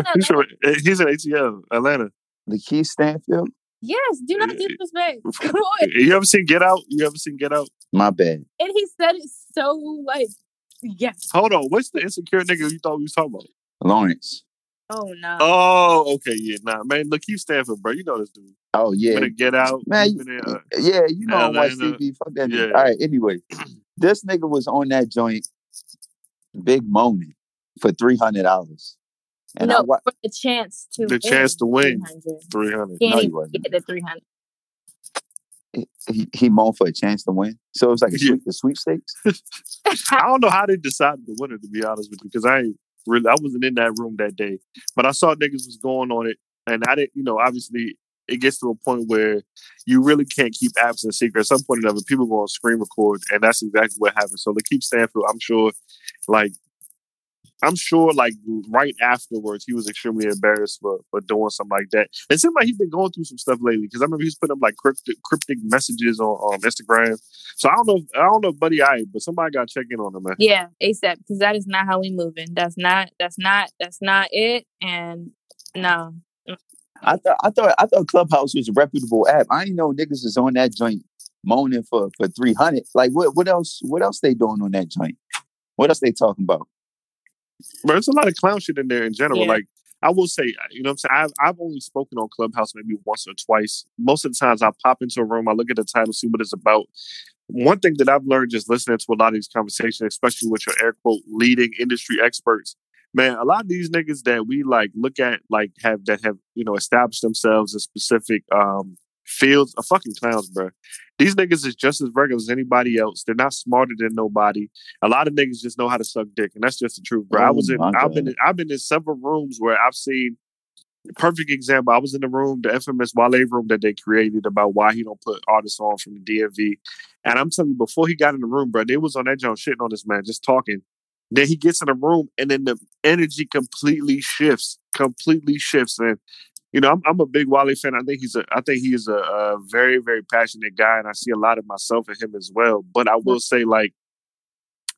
in ATL, Atlanta. Lakeith Stanfield? Yes, do not disrespect. Come on. You ever seen Get Out? My bad. And he said it so, like, yes. Hold on, what's the Insecure nigga you thought we was talking about? Lawrence. Oh, no. Oh, okay, yeah, nah. Man, Lakeith Stanfield, bro, you know this dude. Oh, yeah. Better Get Out. Man, yeah, you know on YCB. Fuck that nigga. All right, anyway. This nigga was on that joint, big moaning for $300. And no, for the chance to win $300. No, he wasn't. Get the $300. He moaned for a chance to win. So it was like a sweepstakes. I don't know how they decided the winner, to be honest with you, because I wasn't in that room that day. But I saw niggas was going on it, and I didn't. You know, obviously, it gets to a point where you really can't keep apps in secret. At some point or another, people go on screen record, and that's exactly what happened. So Lakeith Stanfield, I'm sure, right afterwards, he was extremely embarrassed for doing something like that. It seemed like he's been going through some stuff lately, because I remember he's putting up, like, cryptic messages on Instagram. So I don't know, buddy, but somebody got to check in on him, man. Yeah, ASAP, because that is not how we moving. That's not it, and no. I thought Clubhouse was a reputable app. I didn't know niggas was on that joint moaning for $300. Like, what else they doing on that joint? What else they talking about? But there's a lot of clown shit in there in general. Yeah. Like, I will say, you know what I'm saying? I've only spoken on Clubhouse maybe once or twice. Most of the times I pop into a room, I look at the title, see what it's about. One thing that I've learned just listening to a lot of these conversations, especially with your air quote leading industry experts, man, a lot of these niggas that we like look at, like have, you know, established themselves in specific fields are fucking clowns, bro. These niggas is just as regular as anybody else. They're not smarter than nobody. A lot of niggas just know how to suck dick, and that's just the truth, bro. I've been in several rooms where I've seen perfect example. I was in the room, the infamous Wale room that they created about why he don't put artists on from the DMV. And I'm telling you, before he got in the room, bro, they was on that joint shitting on this man, just talking. Then he gets in the room, and then the energy completely shifts, and you know, I'm a big Wale fan. I think he is a very, very passionate guy, and I see a lot of myself in him as well. But I will say, like,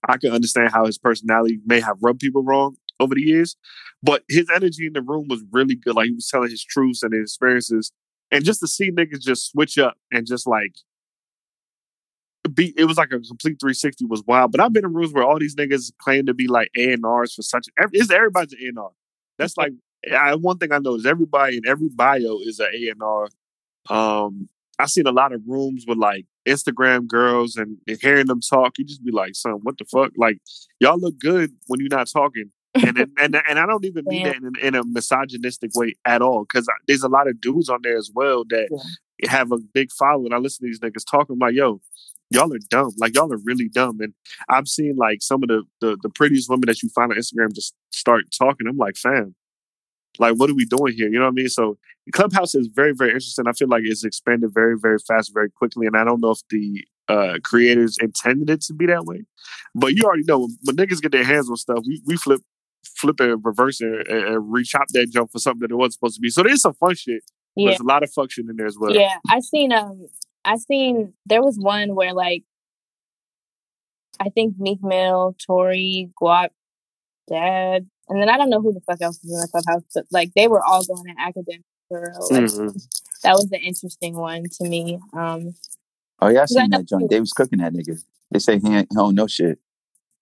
I can understand how his personality may have rubbed people wrong over the years, but his energy in the room was really good. Like, he was telling his truths and his experiences, and just to see niggas just switch up and just like it was like a complete 360 was wild. But I've been in rooms where all these niggas claim to be like A&Rs for such. It's everybody's an A&R. That's like. One thing I know is everybody in every bio is an A&R. I've seen a lot of rooms with like Instagram girls and hearing them talk, you just be like, son, what the fuck? Like, y'all look good when you're not talking. And I don't even mean that in a misogynistic way at all, because there's a lot of dudes on there as well that have a big following. I listen to these niggas talking about, yo, y'all are dumb. Like, y'all are really dumb. And I've seen like some of the prettiest women that you find on Instagram just start talking. I'm like, fam. Like, what are we doing here? You know what I mean? So Clubhouse is very, very interesting. I feel like it's expanded very, very fast, very quickly. And I don't know if the creators intended it to be that way. But you already know, when niggas get their hands on stuff, we flip and reverse and re-chop that jump for something that it wasn't supposed to be. So there's some fun shit. Yeah. There's a lot of function in there as well. Yeah, I seen there was one where, like, I think Meek Mill, Tory, Guap, Dad, and then I don't know who the fuck else was in the Clubhouse, but like they were all going to academic for like, that was the interesting one to me. Oh yeah, I seen that joint. They was cooking that nigga. They say he don't know shit.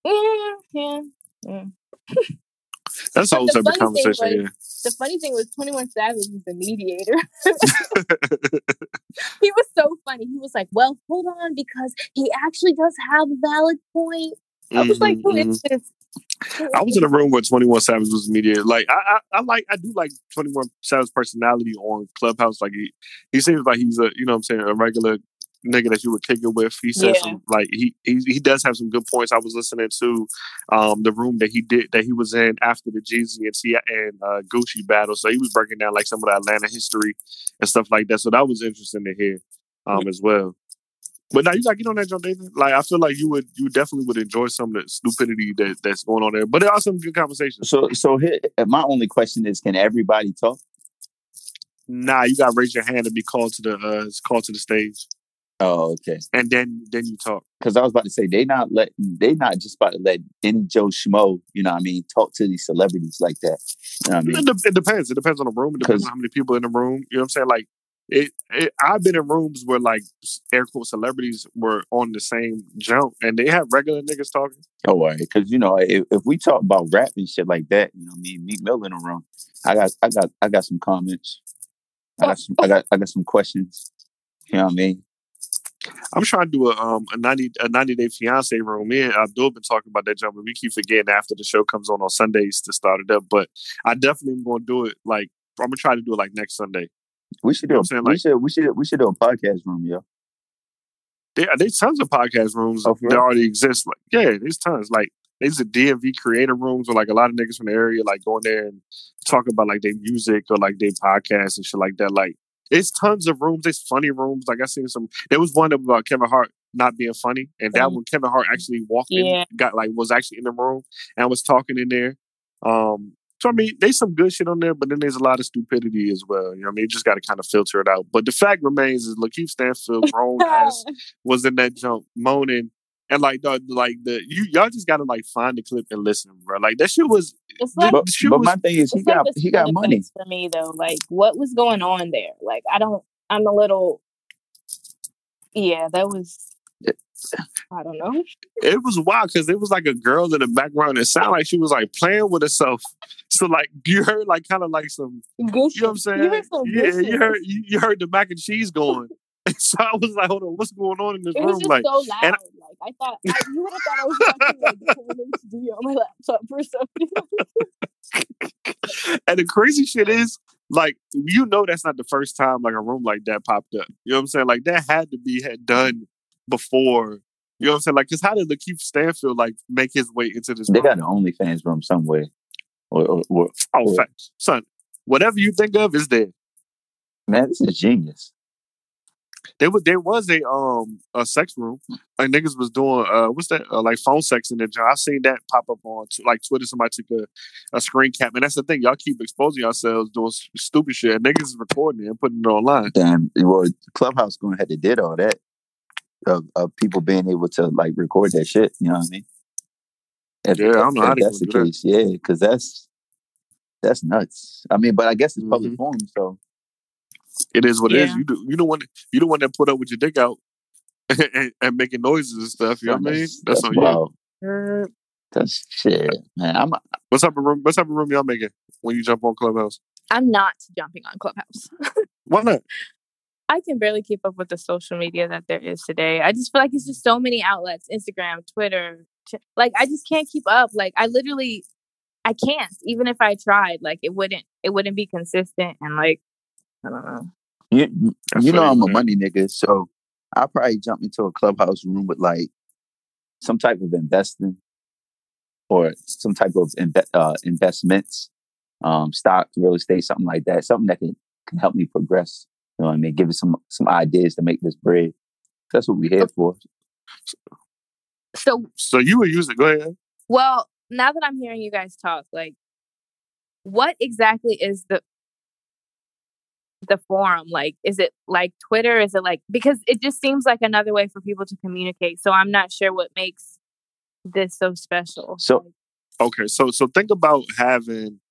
Yeah. That's always a conversation. The funny thing was 21 Savage was the mediator. He was so funny. He was like, well, hold on, because he actually does have a valid point. I was like, well, it's just. I was in a room where 21 Savage was media. Like I do like 21 Savage personality on Clubhouse. Like he seems like he's a, you know what I'm saying, a regular nigga that you would kick it with. He says some, like he does have some good points. I was listening to the room that he did that he was in after the Jeezy and Gucci battle. So he was breaking down like some of the Atlanta history and stuff like that. So that was interesting to hear as well. But now you like, you know, that John David. Like I feel like you definitely would enjoy some of the stupidity that's going on there. But there are some good conversations. So here, my only question is, can everybody talk? Nah, you gotta raise your hand and be called to the stage. Oh, okay. And then you talk. Because I was about to say they not just about to let any Joe Schmo, you know what I mean, talk to these celebrities like that. You know what I mean? It depends. It depends on the room. It depends on how many people in the room. You know what I'm saying? Like. I've been in rooms where like air quote celebrities were on the same jump and they had regular niggas talking. Oh, right. Because you know if we talk about rap and shit like that, you know, me and Meek Mill in a room. I got some comments. I got some questions. You know what I mean? I'm trying to do a 90 Day Fiancé room. Me and Abdul been talking about that jump, and we keep forgetting after the show comes on Sundays to start it up. But I definitely am going to do it. Like I'm gonna try to do it like next Sunday. We should do. We should do a podcast room, yo. There's tons of podcast rooms that already exist. Like, yeah, there's tons. Like, there's the DMV creator rooms where like a lot of niggas from the area like go in there and talk about like their music or like their podcasts and shit like that. Like, there's tons of rooms. There's funny rooms. Like I seen some. There was one about Kevin Hart not being funny, and that one Kevin Hart actually walked in, was actually in the room and was talking in there. So, I mean, there's some good shit on there, but then there's a lot of stupidity as well. You know what I mean? You just got to kind of filter it out. But the fact remains is Lakeith Stanfield, grown ass, was in that jump moaning. And, like, y'all just got to, like, find the clip and listen, bro. Like, that shit was... But my thing is, he got money. For me, though, like, what was going on there? Like, I'm a little... Yeah, that was... I don't know. It was wild because it was like a girl in the background. It sounded like she was like playing with herself. So like you heard like kind of like some gooshy. You know what I'm saying? You heard the mac and cheese going. So I was like, hold on, what's going on in this room? It was just like so loud. And I thought you would have thought I was watching like full HD on my laptop or something. And the crazy shit is, like, you know, that's not the first time like a room like that popped up. You know what I'm saying? Like that had done before. You know what I'm saying? Like, because how did Lakeith Stanfield like make his way into this room? They got an OnlyFans room somewhere. Son, whatever you think of is there. Man, this is genius. There was a sex room. Like niggas was doing what's that? Like phone sex in there. I've seen that pop up on like Twitter. Somebody took a screen cap, and that's the thing. Y'all keep exposing yourselves doing stupid shit. And niggas is recording it and putting it online. Damn. Well, Clubhouse going ahead and did all that. Of people being able to like record that shit, you know what I mean? I don't know how that's the case. Yeah, because that's nuts. I mean, but I guess it's public forum, so it is what it is. You don't want to put up with your dick out and making noises and stuff. You know what I mean? That's on you. That's shit, man. What type of room y'all making when you jump on Clubhouse? I'm not jumping on Clubhouse. Why not? I can barely keep up with the social media that there is today. I just feel like it's just so many outlets, Instagram, Twitter. Like, I just can't keep up. Like, I can't. Even if I tried, like, it wouldn't be consistent. And like, I don't know. You know, I'm a money nigga. So I'll probably jump into a Clubhouse room with like some type of investing or some type of investments, stocks, real estate, something like that. Something that can help me progress. You know what I mean? Give us some ideas to make this bread. That's what we're here for. So you were using... Go ahead. Well, now that I'm hearing you guys talk, like, what exactly is the forum? Like, is it like Twitter? Is it like... Because it just seems like another way for people to communicate. So I'm not sure what makes this so special. So, okay. So think about having...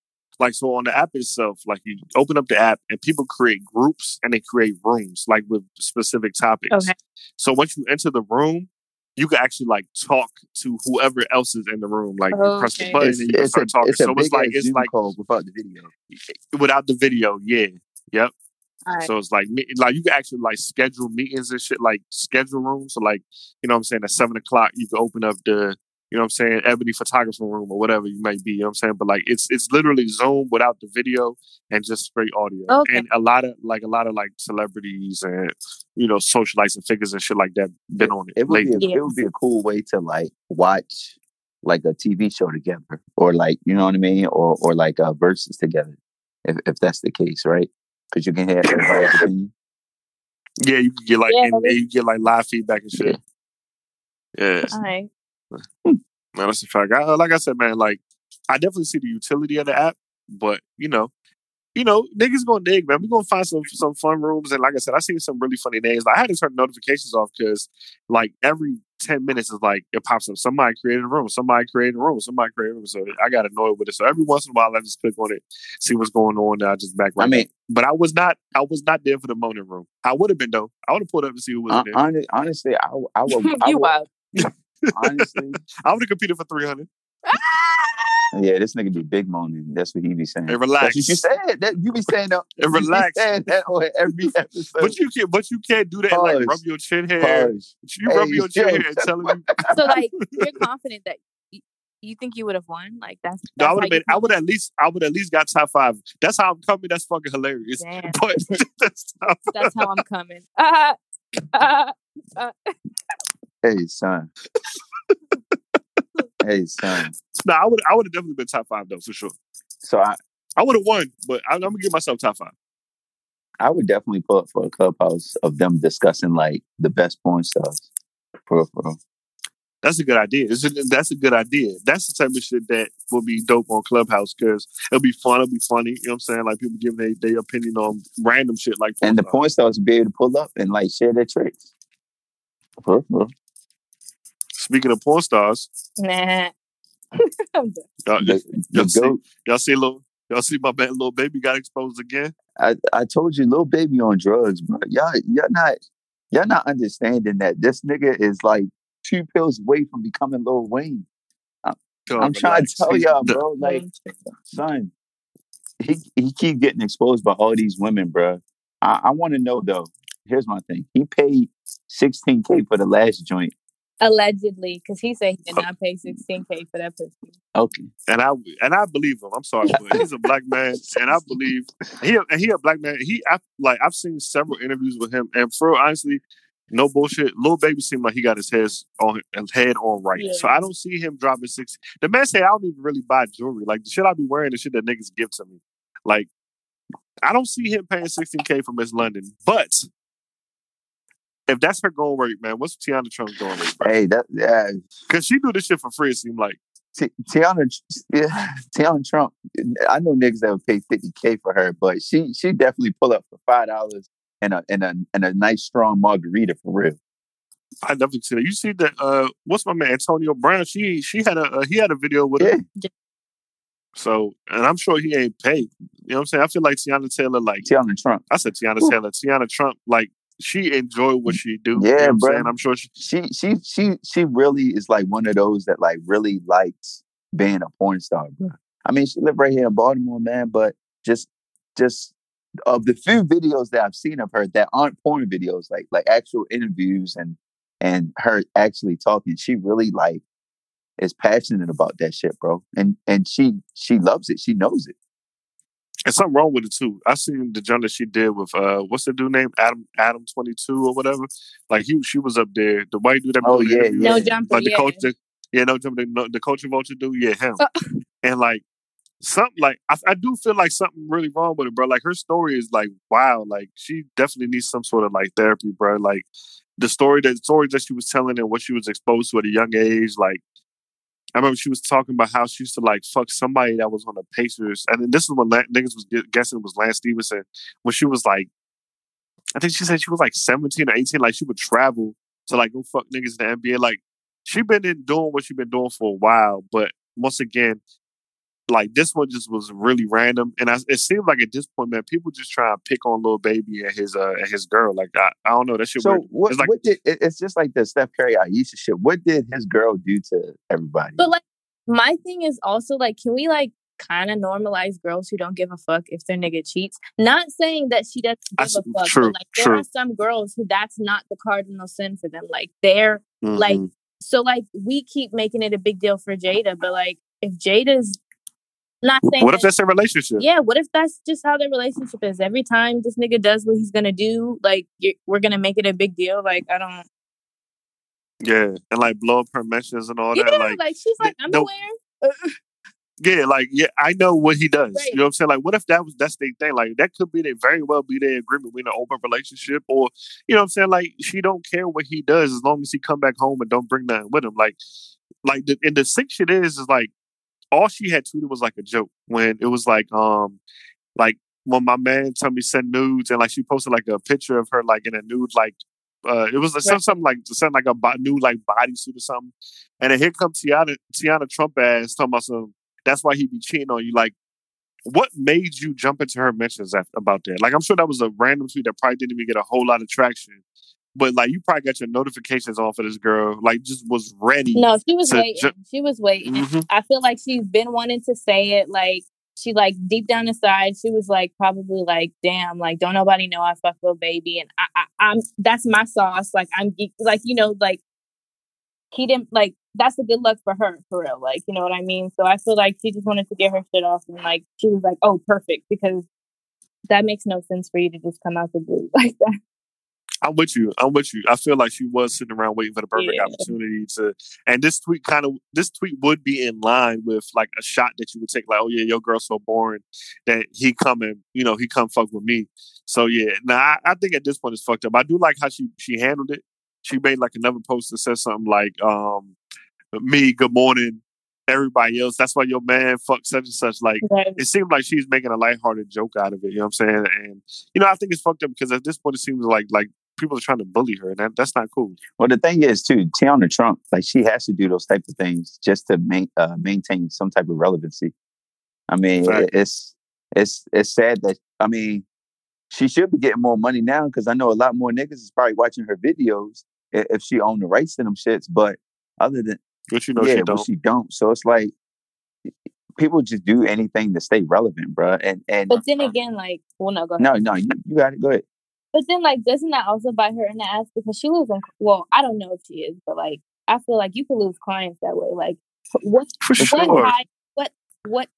Like, so on the app itself, like you open up the app and people create groups and they create rooms, like with specific topics. Okay. So once you enter the room, you can actually like talk to whoever else is in the room. Like you press the button and you can start talking. So it's like without the video. Without the video, yeah. Yep. Right. So it's like you can actually like schedule meetings and shit, like schedule rooms. So like, you know what I'm saying? At 7:00, you can open up the you know what I'm saying, Ebony photography room or whatever you might be, you know what I'm saying? But like it's literally Zoom without the video and just straight audio. Okay. And a lot of celebrities and, you know, socialites and figures and shit like that been on it. It would be a cool way to like watch like a TV show together or like, you know what I mean? Or like a versus together if that's the case, right? Because you can have everybody's opinion. Yeah, you can get like live feedback and shit. Yeah. All right. Man, that's a fact. Like I said, man, like I definitely see the utility of the app, but you know, niggas gonna dig, man. We gonna find some fun rooms, and like I said, I seen some really funny names. Like, I had to turn notifications off because, like, every 10 minutes is like it pops up. Somebody created a room. Somebody created a room. Somebody created a room. So I got annoyed with it. So every once in a while, I just click on it, see what's going on. And I just back. But I was not there for the morning room. I would have been though. I would have pulled up and see who was there. Honestly, I would. You wild. Honestly, I would have competed for 300. Yeah, this nigga be big moaning. That's what he be saying. Hey, relax. That's what you said. That you be saying that. And relax. You be saying that on every episode. But you can't do that. Pause. And like rub your chin hair. You rub your chin hair and tell him. So like you're confident that you think you would have won? Like that's no, I would have been. I would at least got top 5. That's how I'm coming. That's fucking hilarious. Damn. But that's how I'm coming. Hey son. Hey son. No, I would have definitely been top 5 though for sure. So I would have won, but I'm gonna give myself top 5. I would definitely pull up for a Clubhouse of them discussing like the best porn stars. For. That's a good idea. That's a good idea. That's the type of shit that will be dope on Clubhouse because it'll be fun. It'll be funny. You know what I'm saying? Like people giving their opinion on random shit like porn and the stars. Porn stars will be able to pull up and like share their tricks. For. Speaking of porn stars, nah. Y'all see my man Lil Baby got exposed again. I told you Lil Baby on drugs, bro. Y'all not understanding that this nigga is like 2 pills away from becoming Lil Wayne. I'm trying to tell y'all, bro. Like, son, he keep getting exposed by all these women, bro. I want to know though. Here's my thing. He paid $16K for the last joint. Allegedly, because he said he did not pay $16K for that pussy. Okay, and I believe him. I'm sorry, but he's a black man, and I believe he a black man. I've seen several interviews with him, and for honestly, no bullshit, Lil Baby seemed like he got his head on right. Yeah. So I don't see him dropping 6. The man said I don't even really buy jewelry. Like the shit I be wearing, the shit that niggas give to me. Like I don't see him paying $16K for Miss London, but. If that's her going rate, man, what's Tiana Trump going rate? Bro? Hey, because she do this shit for free. It seemed like Tiana Trump. I know niggas that would pay $50K for her, but she definitely pull up for $5 and a nice strong margarita for real. I definitely see that. You see that? What's my man Antonio Brown? She had he had a video with her. Yeah. So, and I'm sure he ain't paid. You know what I'm saying? I feel like Tiana Trump. I said Tiana Ooh. Taylor, Tiana Trump, like. She enjoy what she do. Yeah, you know bro. I'm sure she really is like one of those that like really likes being a porn star, bro. I mean, she live right here in Baltimore, man. But just of the few videos that I've seen of her that aren't porn videos, like actual interviews and her actually talking, she really like is passionate about that shit, bro. And she loves it. She knows it. And something wrong with it too. I seen the joint that she did with what's the dude name? Adam 22 or whatever. like she was up there. The white dude that No Jumper. Like the coach No Jumper, the coaching vulture dude, him. And like something like I do feel like something really wrong with it, bro. Like her story is like wow, like she definitely needs some sort of like therapy, bro. Like the story that she was telling and what she was exposed to at a young age, like I remember she was talking about how she used to like fuck somebody that was on the Pacers. And then this is when niggas was guessing it was Lance Stevenson. When she was like, I think she said she was like 17 or 18. Like she would travel to like go fuck niggas in the NBA. Like she been doing what she been doing for a while. But once again, like this one just was really random. And it seemed like at this point, man, people just try to pick on Lil Baby and his girl. Like, I don't know. That shit. So weird. It's just like the Steph Curry, Aisha shit. What did his girl do to everybody? But like, my thing is also like, can we like kind of normalize girls who don't give a fuck if their nigga cheats? Not saying that she doesn't give a fuck. True, but, like, there are some girls who that's not the cardinal sin for them. Like they're like So, like, we keep making it a big deal for Jada, but, like, if Jada's not saying... What if that's their relationship? Yeah, what if that's just how their relationship is? Every time this nigga does what he's gonna do, like, we're gonna make it a big deal? Like, I don't... Yeah, and, like, blow up her meshes and all that. Yeah, like, she's like, I'm aware. Yeah, like, yeah, I know what he does. Right. You know what I'm saying? Like, what if that's the thing? Like, that could be very well be their agreement. We're in an open relationship, or, you know what I'm saying? Like, she don't care what he does as long as he come back home and don't bring nothing with him. And the sick shit is like, all she had tweeted was like a joke when it was like when my man told me send nudes, and like she posted like a picture of her like in a nude like. It was something like a new like bodysuit or something, and then here comes Tiana Trump ass talking about some. That's why he be cheating on you. Like, what made you jump into her mentions about that? Like, I'm sure that was a random tweet that probably didn't even get a whole lot of traction. But like, you probably got your notifications on for this girl. Like, just was ready. No, she was waiting. She was waiting. Mm-hmm. I feel like she's been wanting to say it. Like, she like deep down inside, she was like probably like, damn, like don't nobody know I fuck Lil Baby, and I'm that's my sauce. Like I'm geek, like you know, like he didn't like that's a good luck for her for real. Like you know what I mean. So I feel like she just wanted to get her shit off, and like she was like, oh perfect, because that makes no sense for you to just come out the blue like that. I'm with you. I feel like she was sitting around waiting for the perfect opportunity to, and this tweet would be in line with like a shot that you would take, like, oh yeah, your girl's so boring that he come and, you know, he come fuck with me. So yeah, now I think at this point it's fucked up. I do like how she handled it. She made like another post that says something like, me, good morning, everybody else. That's why your man fucked such and such. Like, right. It seemed like she's making a lighthearted joke out of it. You know what I'm saying? And, you know, I think it's fucked up because at this point it seems like people are trying to bully her, and that's not cool. Well, the thing is, too, Tiana Trump, like, she has to do those types of things just to maintain some type of relevancy. I mean, right. It's sad that, I mean, she should be getting more money now because I know a lot more niggas is probably watching her videos if she owned the rights to them shits. But other than, but you know, yeah, she don't. But she don't. So it's like people just do anything to stay relevant, bro. And but then again, like, well, no, go ahead. No, you got it. Go ahead. But then, like, doesn't that also bite her in the ass? Because she lives in... Well, I don't know if she is, but, like, I feel like you could lose clients that way. Like, what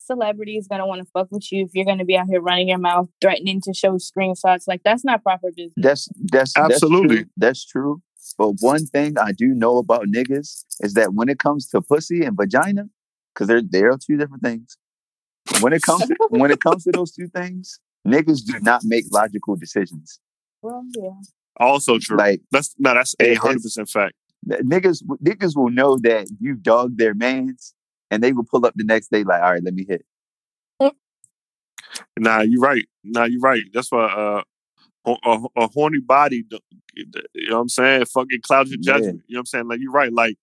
celebrity is going to want to fuck with you if you're going to be out here running your mouth, threatening to show screenshots? Like, that's not proper business. That's absolutely. That's true. But one thing I do know about niggas is that when it comes to pussy and vagina, because they're two different things. When it comes to those two things, niggas do not make logical decisions. Well, yeah. Also true. Like, that's 100% fact. Niggas will know that you dogged their mans, and they will pull up the next day like, all right, let me hit. Nah, you're right. That's why a horny body, you know what I'm saying, fucking clouds your judgment. Yeah. You know what I'm saying? Like, you're right. Like,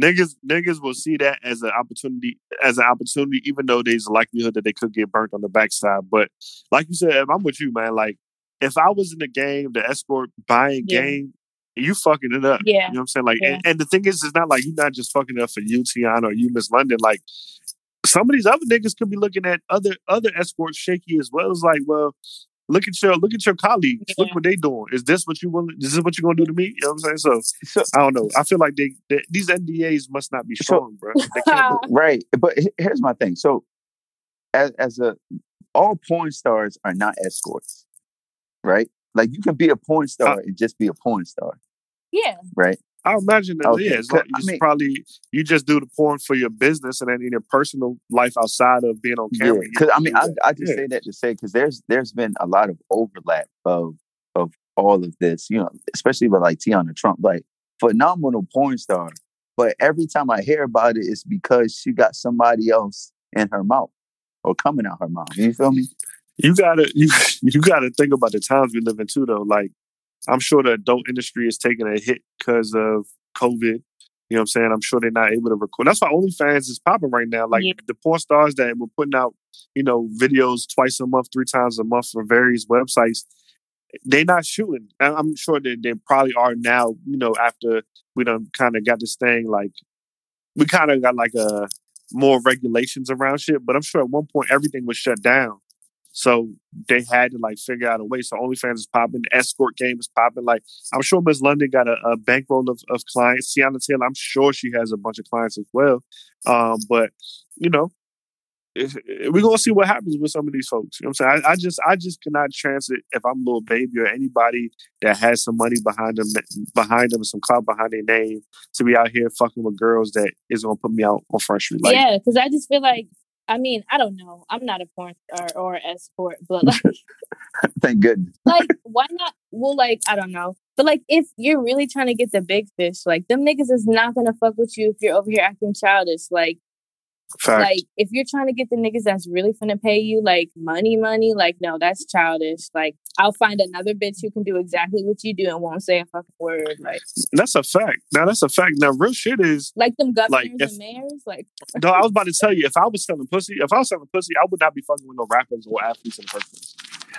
niggas will see that as an opportunity, even though there's a likelihood that they could get burnt on the backside. But like you said, Ev, I'm with you, man. Like, if I was in the game, the escort buying game, you fucking it up. Yeah. You know what I'm saying? Like, yeah. And the thing is, it's not like you're not just fucking it up for you, Tiana, or you, Miss London. Like, some of these other niggas could be looking at other escorts shaky as well. It's like, well, look at your colleagues. Yeah. Look what they doing. Is this what you want? Is this what you're gonna do to me? You know what I'm saying? So I don't know. I feel like these NDAs must not be strong, bro. They can't be. Right. But here's my thing. So, as all porn stars are not escorts. Right? Like, you can be a porn star and just be a porn star. Yeah. Right? I imagine that, okay. Yeah. It's like, you just do the porn for your business and then in your personal life outside of being on camera. Because, yeah, I mean, I just say that to say, because there's been a lot of overlap of all of this, you know, especially with, like, Tiana Trump. Like, phenomenal porn star. But every time I hear about it, it's because she got somebody else in her mouth or coming out her mouth. You feel me? You gotta think about the times we live in too, though. Like, I'm sure the adult industry is taking a hit because of COVID. You know what I'm saying? I'm sure they're not able to record. That's why OnlyFans is popping right now. Like, the porn stars that were putting out, you know, videos twice a month, 3 times a month for various websites, they're not shooting. I'm sure that they probably are now. You know, after we done kind of got this thing, like we kind of got like a more regulations around shit. But I'm sure at one point everything was shut down. So they had to like figure out a way. So OnlyFans is popping. The escort game is popping. Like, I'm sure Miss London got a bankroll of clients. Tiana Taylor, I'm sure she has a bunch of clients as well. But, you know, we're going to see what happens with some of these folks. You know what I'm saying? I just cannot transit if I'm Lil Baby or anybody that has some money behind them, some clout behind their name to be out here fucking with girls that is going to put me out on Front Street. Like, yeah, because I just feel like, I mean, I don't know. I'm not a porn star or escort, but like... Thank goodness. Like, why not? Well, like, I don't know. But like, if you're really trying to get the big fish, like, them niggas is not going to fuck with you if you're over here acting childish. Like, fact. Like, if you're trying to get the niggas that's really finna pay you, like, money, like, no, that's childish. Like, I'll find another bitch who can do exactly what you do and won't say a fucking word. Like, that's a fact. Now, Now, real shit is... Like, them governors and mayors? Like... No, I was about to tell you, if I was selling pussy, I would not be fucking with no rappers or athletes in person.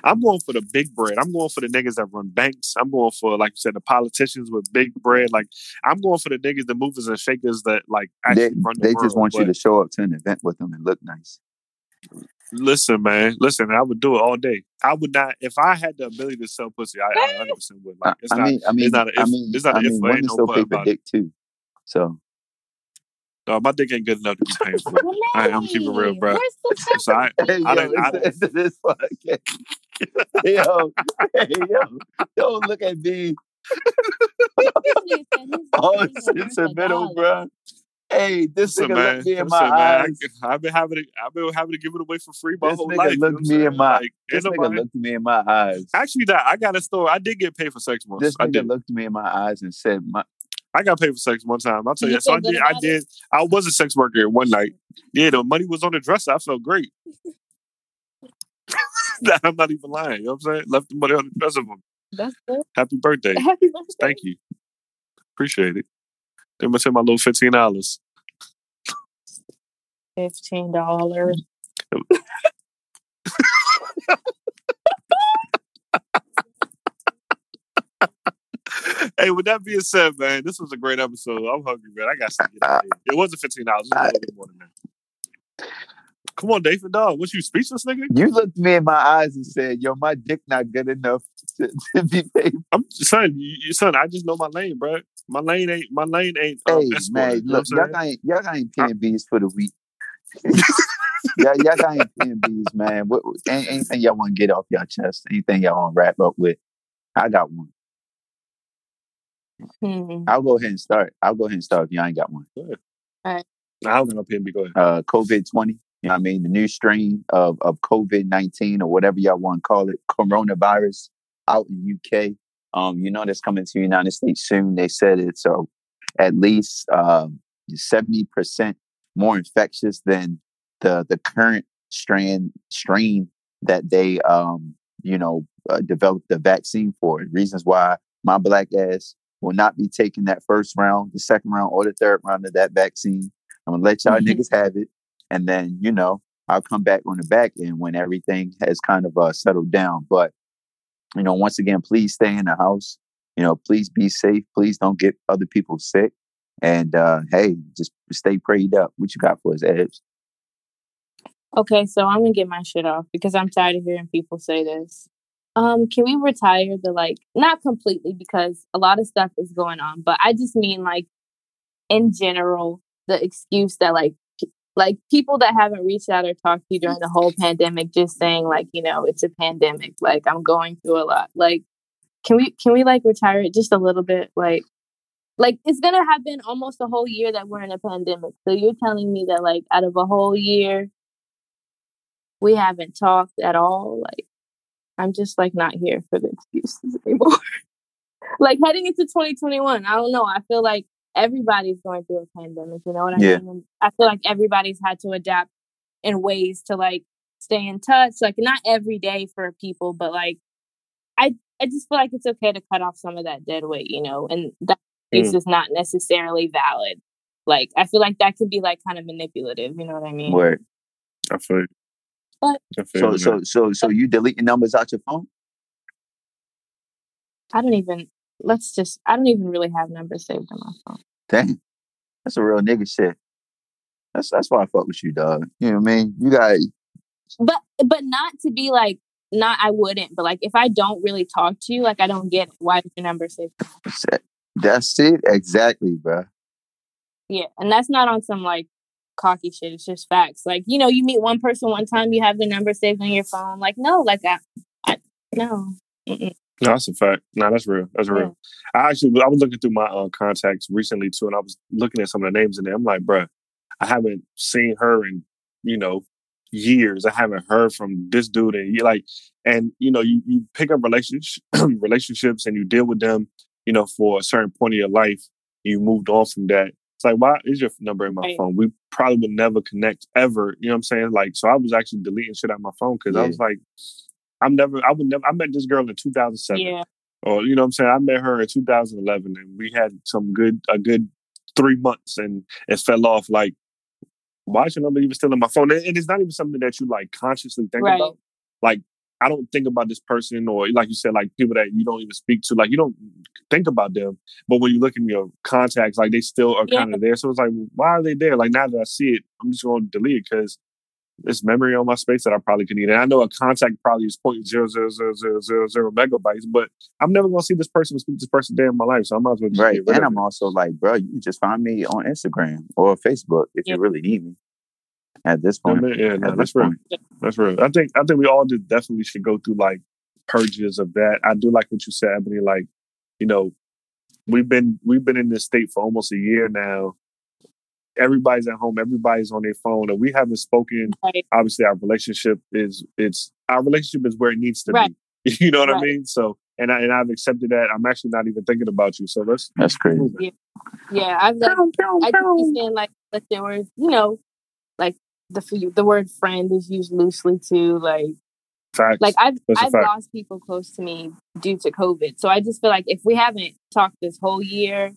I'm going for the big bread. I'm going for the niggas that run banks. I'm going for, like you said, the politicians with big bread. Like, I'm going for the niggas, the movers and shakers that, like, actually run the world. They just want you to show up to an event with them and look nice. Listen, man. Listen, I would do it all day. I would not, if I had the ability to sell pussy, I 100% would. Like, it's not an if. Women still pay for dick, too. So... No, my dick ain't good enough to be paying for it. I'm keeping it real, bro. So don't look at me. Oh, it's a middle, bro. Hey, this nigga looked me in my eyes. I've been having to give it away for free my whole life. This nigga looked me in my eyes. Actually, I got a story. I did get paid for sex once. This nigga looked me in my eyes and said, I got paid for sex one time. I'll tell you. So I did. I was a sex worker one night. Yeah, the money was on the dresser. I felt great. I'm not even lying. You know what I'm saying? Left the money on the dresser for me. That's good. Happy birthday. Thank you. Appreciate it. They must have my little $15. $15. Hey, with that being said, man, this was a great episode. I'm hungry, man. I got to get out of here. It wasn't $15. Come on, Dave and Dog. What, you speechless, nigga? You looked me in my eyes and said, yo, my dick not good enough to be paid. Son, I just know my lane, bro. My lane ain't. Hey, man, look, y'all ain't PNBs for the week. Y'all ain't PNBs, man. What, anything y'all want to get off y'all chest? Anything y'all want to wrap up with? I got one. I'll go ahead and start if y'all ain't got one. Good. All right. I'll go up here and be going. COVID-20, you know what I mean? The new strain of COVID-19 or whatever y'all want to call it, coronavirus out in the UK. You know that's coming to the United States soon. They said it's at least 70% more infectious than the current strain that they, developed the vaccine for. And reasons why my black ass will not be taking that first round, the second round, or the third round of that vaccine. I'm going to let y'all niggas have it. And then, you know, I'll come back on the back end when everything has kind of settled down. But, you know, once again, please stay in the house. You know, please be safe. Please don't get other people sick. And, hey, just stay prayed up. What you got for us, Ebs? Okay, so I'm going to get my shit off because I'm tired of hearing people say this. Can we retire the, like, not completely because a lot of stuff is going on, but I just mean, like, in general, the excuse that, like, people that haven't reached out or talked to you during the whole pandemic just saying, like, you know, it's a pandemic, like, I'm going through a lot. Like, can we like retire it just a little bit? Like it's gonna have been almost a whole year that we're in a pandemic. So you're telling me that, like, out of a whole year, we haven't talked at all? Like, I'm just, like, not here for the excuses anymore. Like, heading into 2021, I don't know. I feel like everybody's going through a pandemic, you know what I mean? I feel like everybody's had to adapt in ways to, like, stay in touch. Like, not every day for people, but, like, I just feel like it's okay to cut off some of that dead weight, you know? And that is just not necessarily valid. Like, I feel like that could be, like, kind of manipulative, you know what I mean? Word. I feel it. So you deleting numbers out your phone? I don't even really have numbers saved on my phone. Dang. That's a real nigga shit. That's why I fuck with you, dog. You know what I mean? You got But not to be like, not I wouldn't, but like if I don't really talk to you, like I don't get it. Why did your number say? That's it, exactly, bro. Yeah, and that's not on some like cocky shit. It's just facts. Like, you know, you meet one person one time, you have the number saved on your phone. Like, no, like I no. Mm-mm. No, that's a fact. No, that's real. That's real. Yeah. I was looking through my contacts recently too, and I was looking at some of the names in there. I'm like, bruh, I haven't seen her in, you know, years. I haven't heard from this dude, and you like, and you know, you pick up relationships, and you deal with them, you know, for a certain point of your life. You moved on from that. It's like, why is your number in my phone? We probably would never connect ever. You know what I'm saying? Like, so I was actually deleting shit out of my phone because I was like, I met this girl in 2007. Yeah. Or, you know what I'm saying? I met her in 2011 and we had a good 3 months and it fell off. Like, why is your number even still in my phone? And it's not even something that you like consciously think about. Like, I don't think about this person, or like you said, like people that you don't even speak to, like you don't think about them. But when you look in your contacts, like they still are kind of there. So it's like, why are they there? Like now that I see it, I'm just going to delete it because it's memory on my space that I probably could need. And I know a contact probably is 0.0000000 megabytes, but I'm never going to see this person or speak to this person day in my life. So I might as well. Right. And I'm also like, bro, you can just find me on Instagram or Facebook if you really need me. At this point, that's real. I think we all just definitely should go through like purges of that. I do like what you said, Ebony. Like, you know, we've been in this state for almost a year now. Everybody's at home. Everybody's on their phone, and we haven't spoken. Right. Obviously, our relationship is where it needs to be. You know what I mean? So, and I've accepted that. I'm actually not even thinking about you. So that's crazy. Yeah, I've like, I just been like that there were, you know, like. The word friend is used loosely too, like facts. Like I've lost people close to me due to COVID, so I just feel like if we haven't talked this whole year,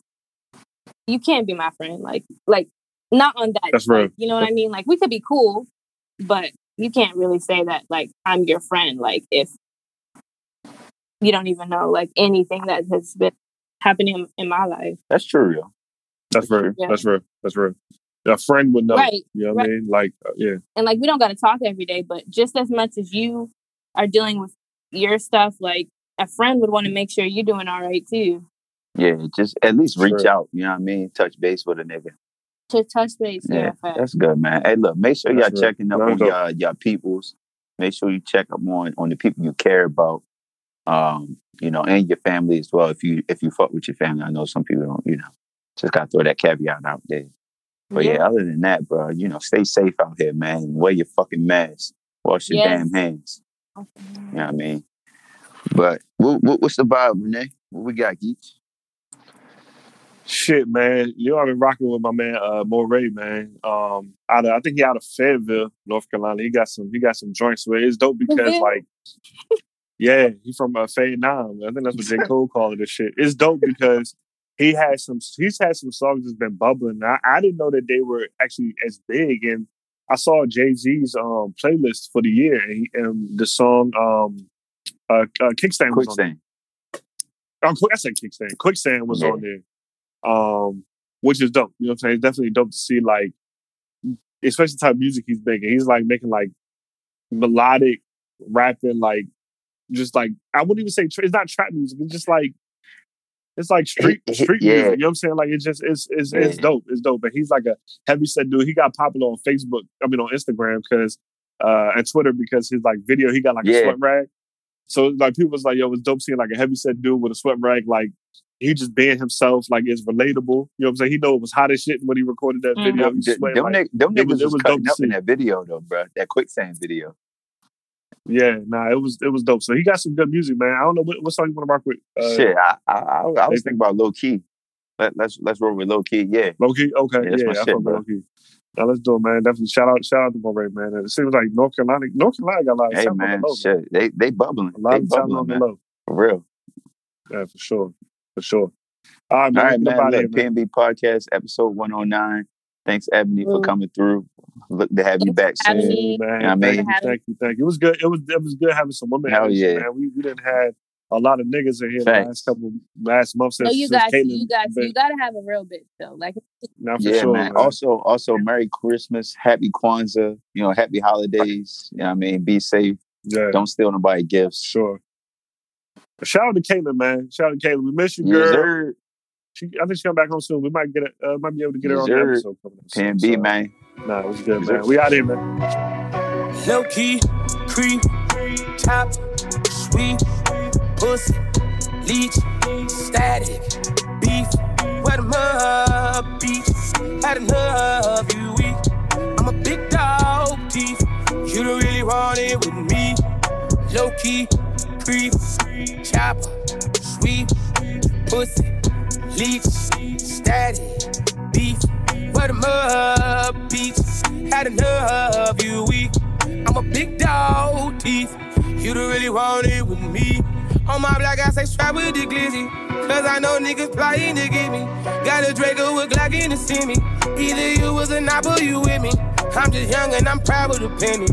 you can't be my friend. Like not on that. That's right. You know what I mean? Like we could be cool, but you can't really say that like I'm your friend. Like if you don't even know like anything that has been happening in my life. That's true. Yeah. That's real. Yeah. That's real. That's real. A friend would know, you know what I mean? Like, yeah. And like, we don't got to talk every day, but just as much as you are dealing with your stuff, like a friend would want to make sure you're doing all right too. Yeah, just at least reach out, you know what I mean? Touch base with a nigga. To touch base, yeah. That's good, man. Hey, look, make sure y'all checking up on y'all peoples. Make sure you check up on the people you care about, you know, and your family as well. If you fuck with your family, I know some people don't, you know, just got to throw that caveat out there. But yeah, other than that, bro, you know, stay safe out here, man. Wear your fucking mask. Wash your damn hands. Okay. You know what I mean? But what's the vibe, Renee? What we got, Geech? Shit, man. You know, I've been rocking with my man, Moray, man. I think he out of Fayetteville, North Carolina. He got some joints with it. It's dope because, like, yeah, he from Fayetteville. I think that's what J. Cole called it, this shit. It's dope because... He's had some songs that's been bubbling. I didn't know that they were actually as big. And I saw Jay-Z's playlist for the year, and the song Kickstand was on there. I said Kickstand. Quicksand was on there, which is dope. You know what I'm saying? It's definitely dope to see, like, especially the type of music he's making. He's, like, making, like, melodic rapping, like, just, like, I wouldn't even say, it's not trap music. It's just, like, it's like street music, you know what I'm saying? Like it just it's dope. It's dope. But he's like a heavy set dude. He got popular on Facebook, on Instagram because and Twitter because his like video, he got like a sweat rag. So like people was like, yo, it's dope seeing like a heavy set dude with a sweat rag, like he just being himself, like it's relatable. You know what I'm saying? He know it was hot as shit when he recorded that video. Them niggas was cutting up in that video though, bro. That Quicksand video. Yeah, nah, it was dope. So he got some good music, man. I don't know what song you want to rock with. Shit, I was thinking about Low-Key. Let's roll with Low-Key. Yeah, Low-Key. Okay, yeah, that's my shit, bro. Low-Key. Now let's do it, man. Definitely shout out to Moray, man. It seems like North Carolina got a lot of talent on the low. Shit, man. They bubbling. A lot of talent on the low, for real. Yeah, for sure. All right, man. Look, PNB Podcast episode 109. Thanks, Ebony, for coming through. Look to have you back soon. Man, you know what I mean? Thank you. It was good. It was good having some women. Hell yeah. Man. We didn't have a lot of niggas are here the last month. Since, no, you gotta have a real bitch though. Like, not for sure. Man. Also, Merry Christmas, Happy Kwanzaa, you know, Happy Holidays. You know what I mean? Be safe. Yeah. Don't steal nobody gifts. Sure. Shout out to Caitlin, man. Shout out to Caitlin. We miss you, girl. Yes, I think she's coming back home soon. We might get a, might be able to get her on the episode coming up soon. PNB, so, man. Nah, it was good, man. We out here, man. Low key, creep, top, sweet, pussy, leech, static, beef, wet 'em up, beef, had enough, you weak. I'm a big dog, thief, you don't really want it with me. Low key, creep, chopper, sweet, pussy, leech, static, beef, wet 'em up, beef, had enough, you weak. I'm a big dog, thief, you don't really want it with me. On my block, I say strap with the glizzy, cause I know niggas plotting to get me. Got a Draco with Glock in the semi. Either you was a knob or you with me. I'm just young and I'm proud of the penny.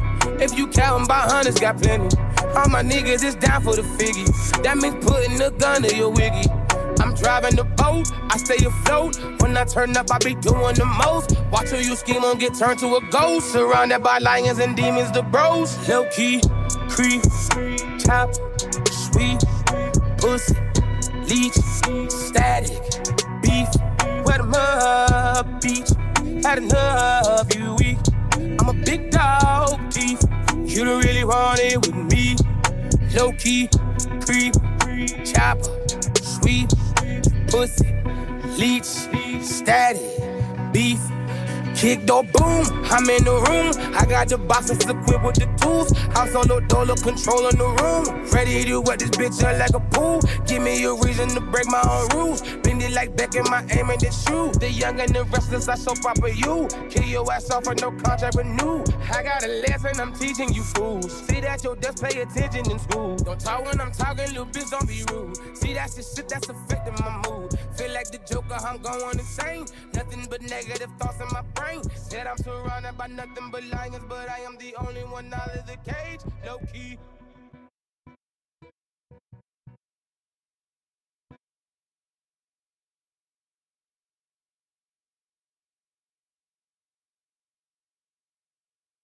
If you countin' by hundreds, got plenty. All my niggas is down for the figgy. That means putting a gun to your wiggy. I'm driving the boat, I stay afloat. When I turn up, I be doing the most. Watch who you scheme on, get turned to a ghost. Surrounded by lions and demons, the bros. Low key, creep, top, sweet, pussy, leech, static, beef, wet 'em up, beach, had enough, you weak. I'm a big dog, thief, you don't really want it with me. Low key, creep, chopper, sweet, pussy, leech, static, beef. Kick door boom, I'm in the room. I got the boxes equipped with the tools. House on the dollar, controlling the room. Ready to wet this bitch up like a pool. Give me a reason to break my own rules. Bend it like back in my aim and the shoe. The young and the restless, I so proper you. Kill your ass off for no contract renew. I got a lesson I'm teaching you fools. Sit at your desk, pay attention in school. Don't talk when I'm talking, little bitch, don't be rude. See, that's the shit that's affecting my mood. Feel like the Joker, I'm going insane. Nothing but negative thoughts in my brain. Said I'm surrounded by nothing but lions, but I am the only one out of the cage. Low key.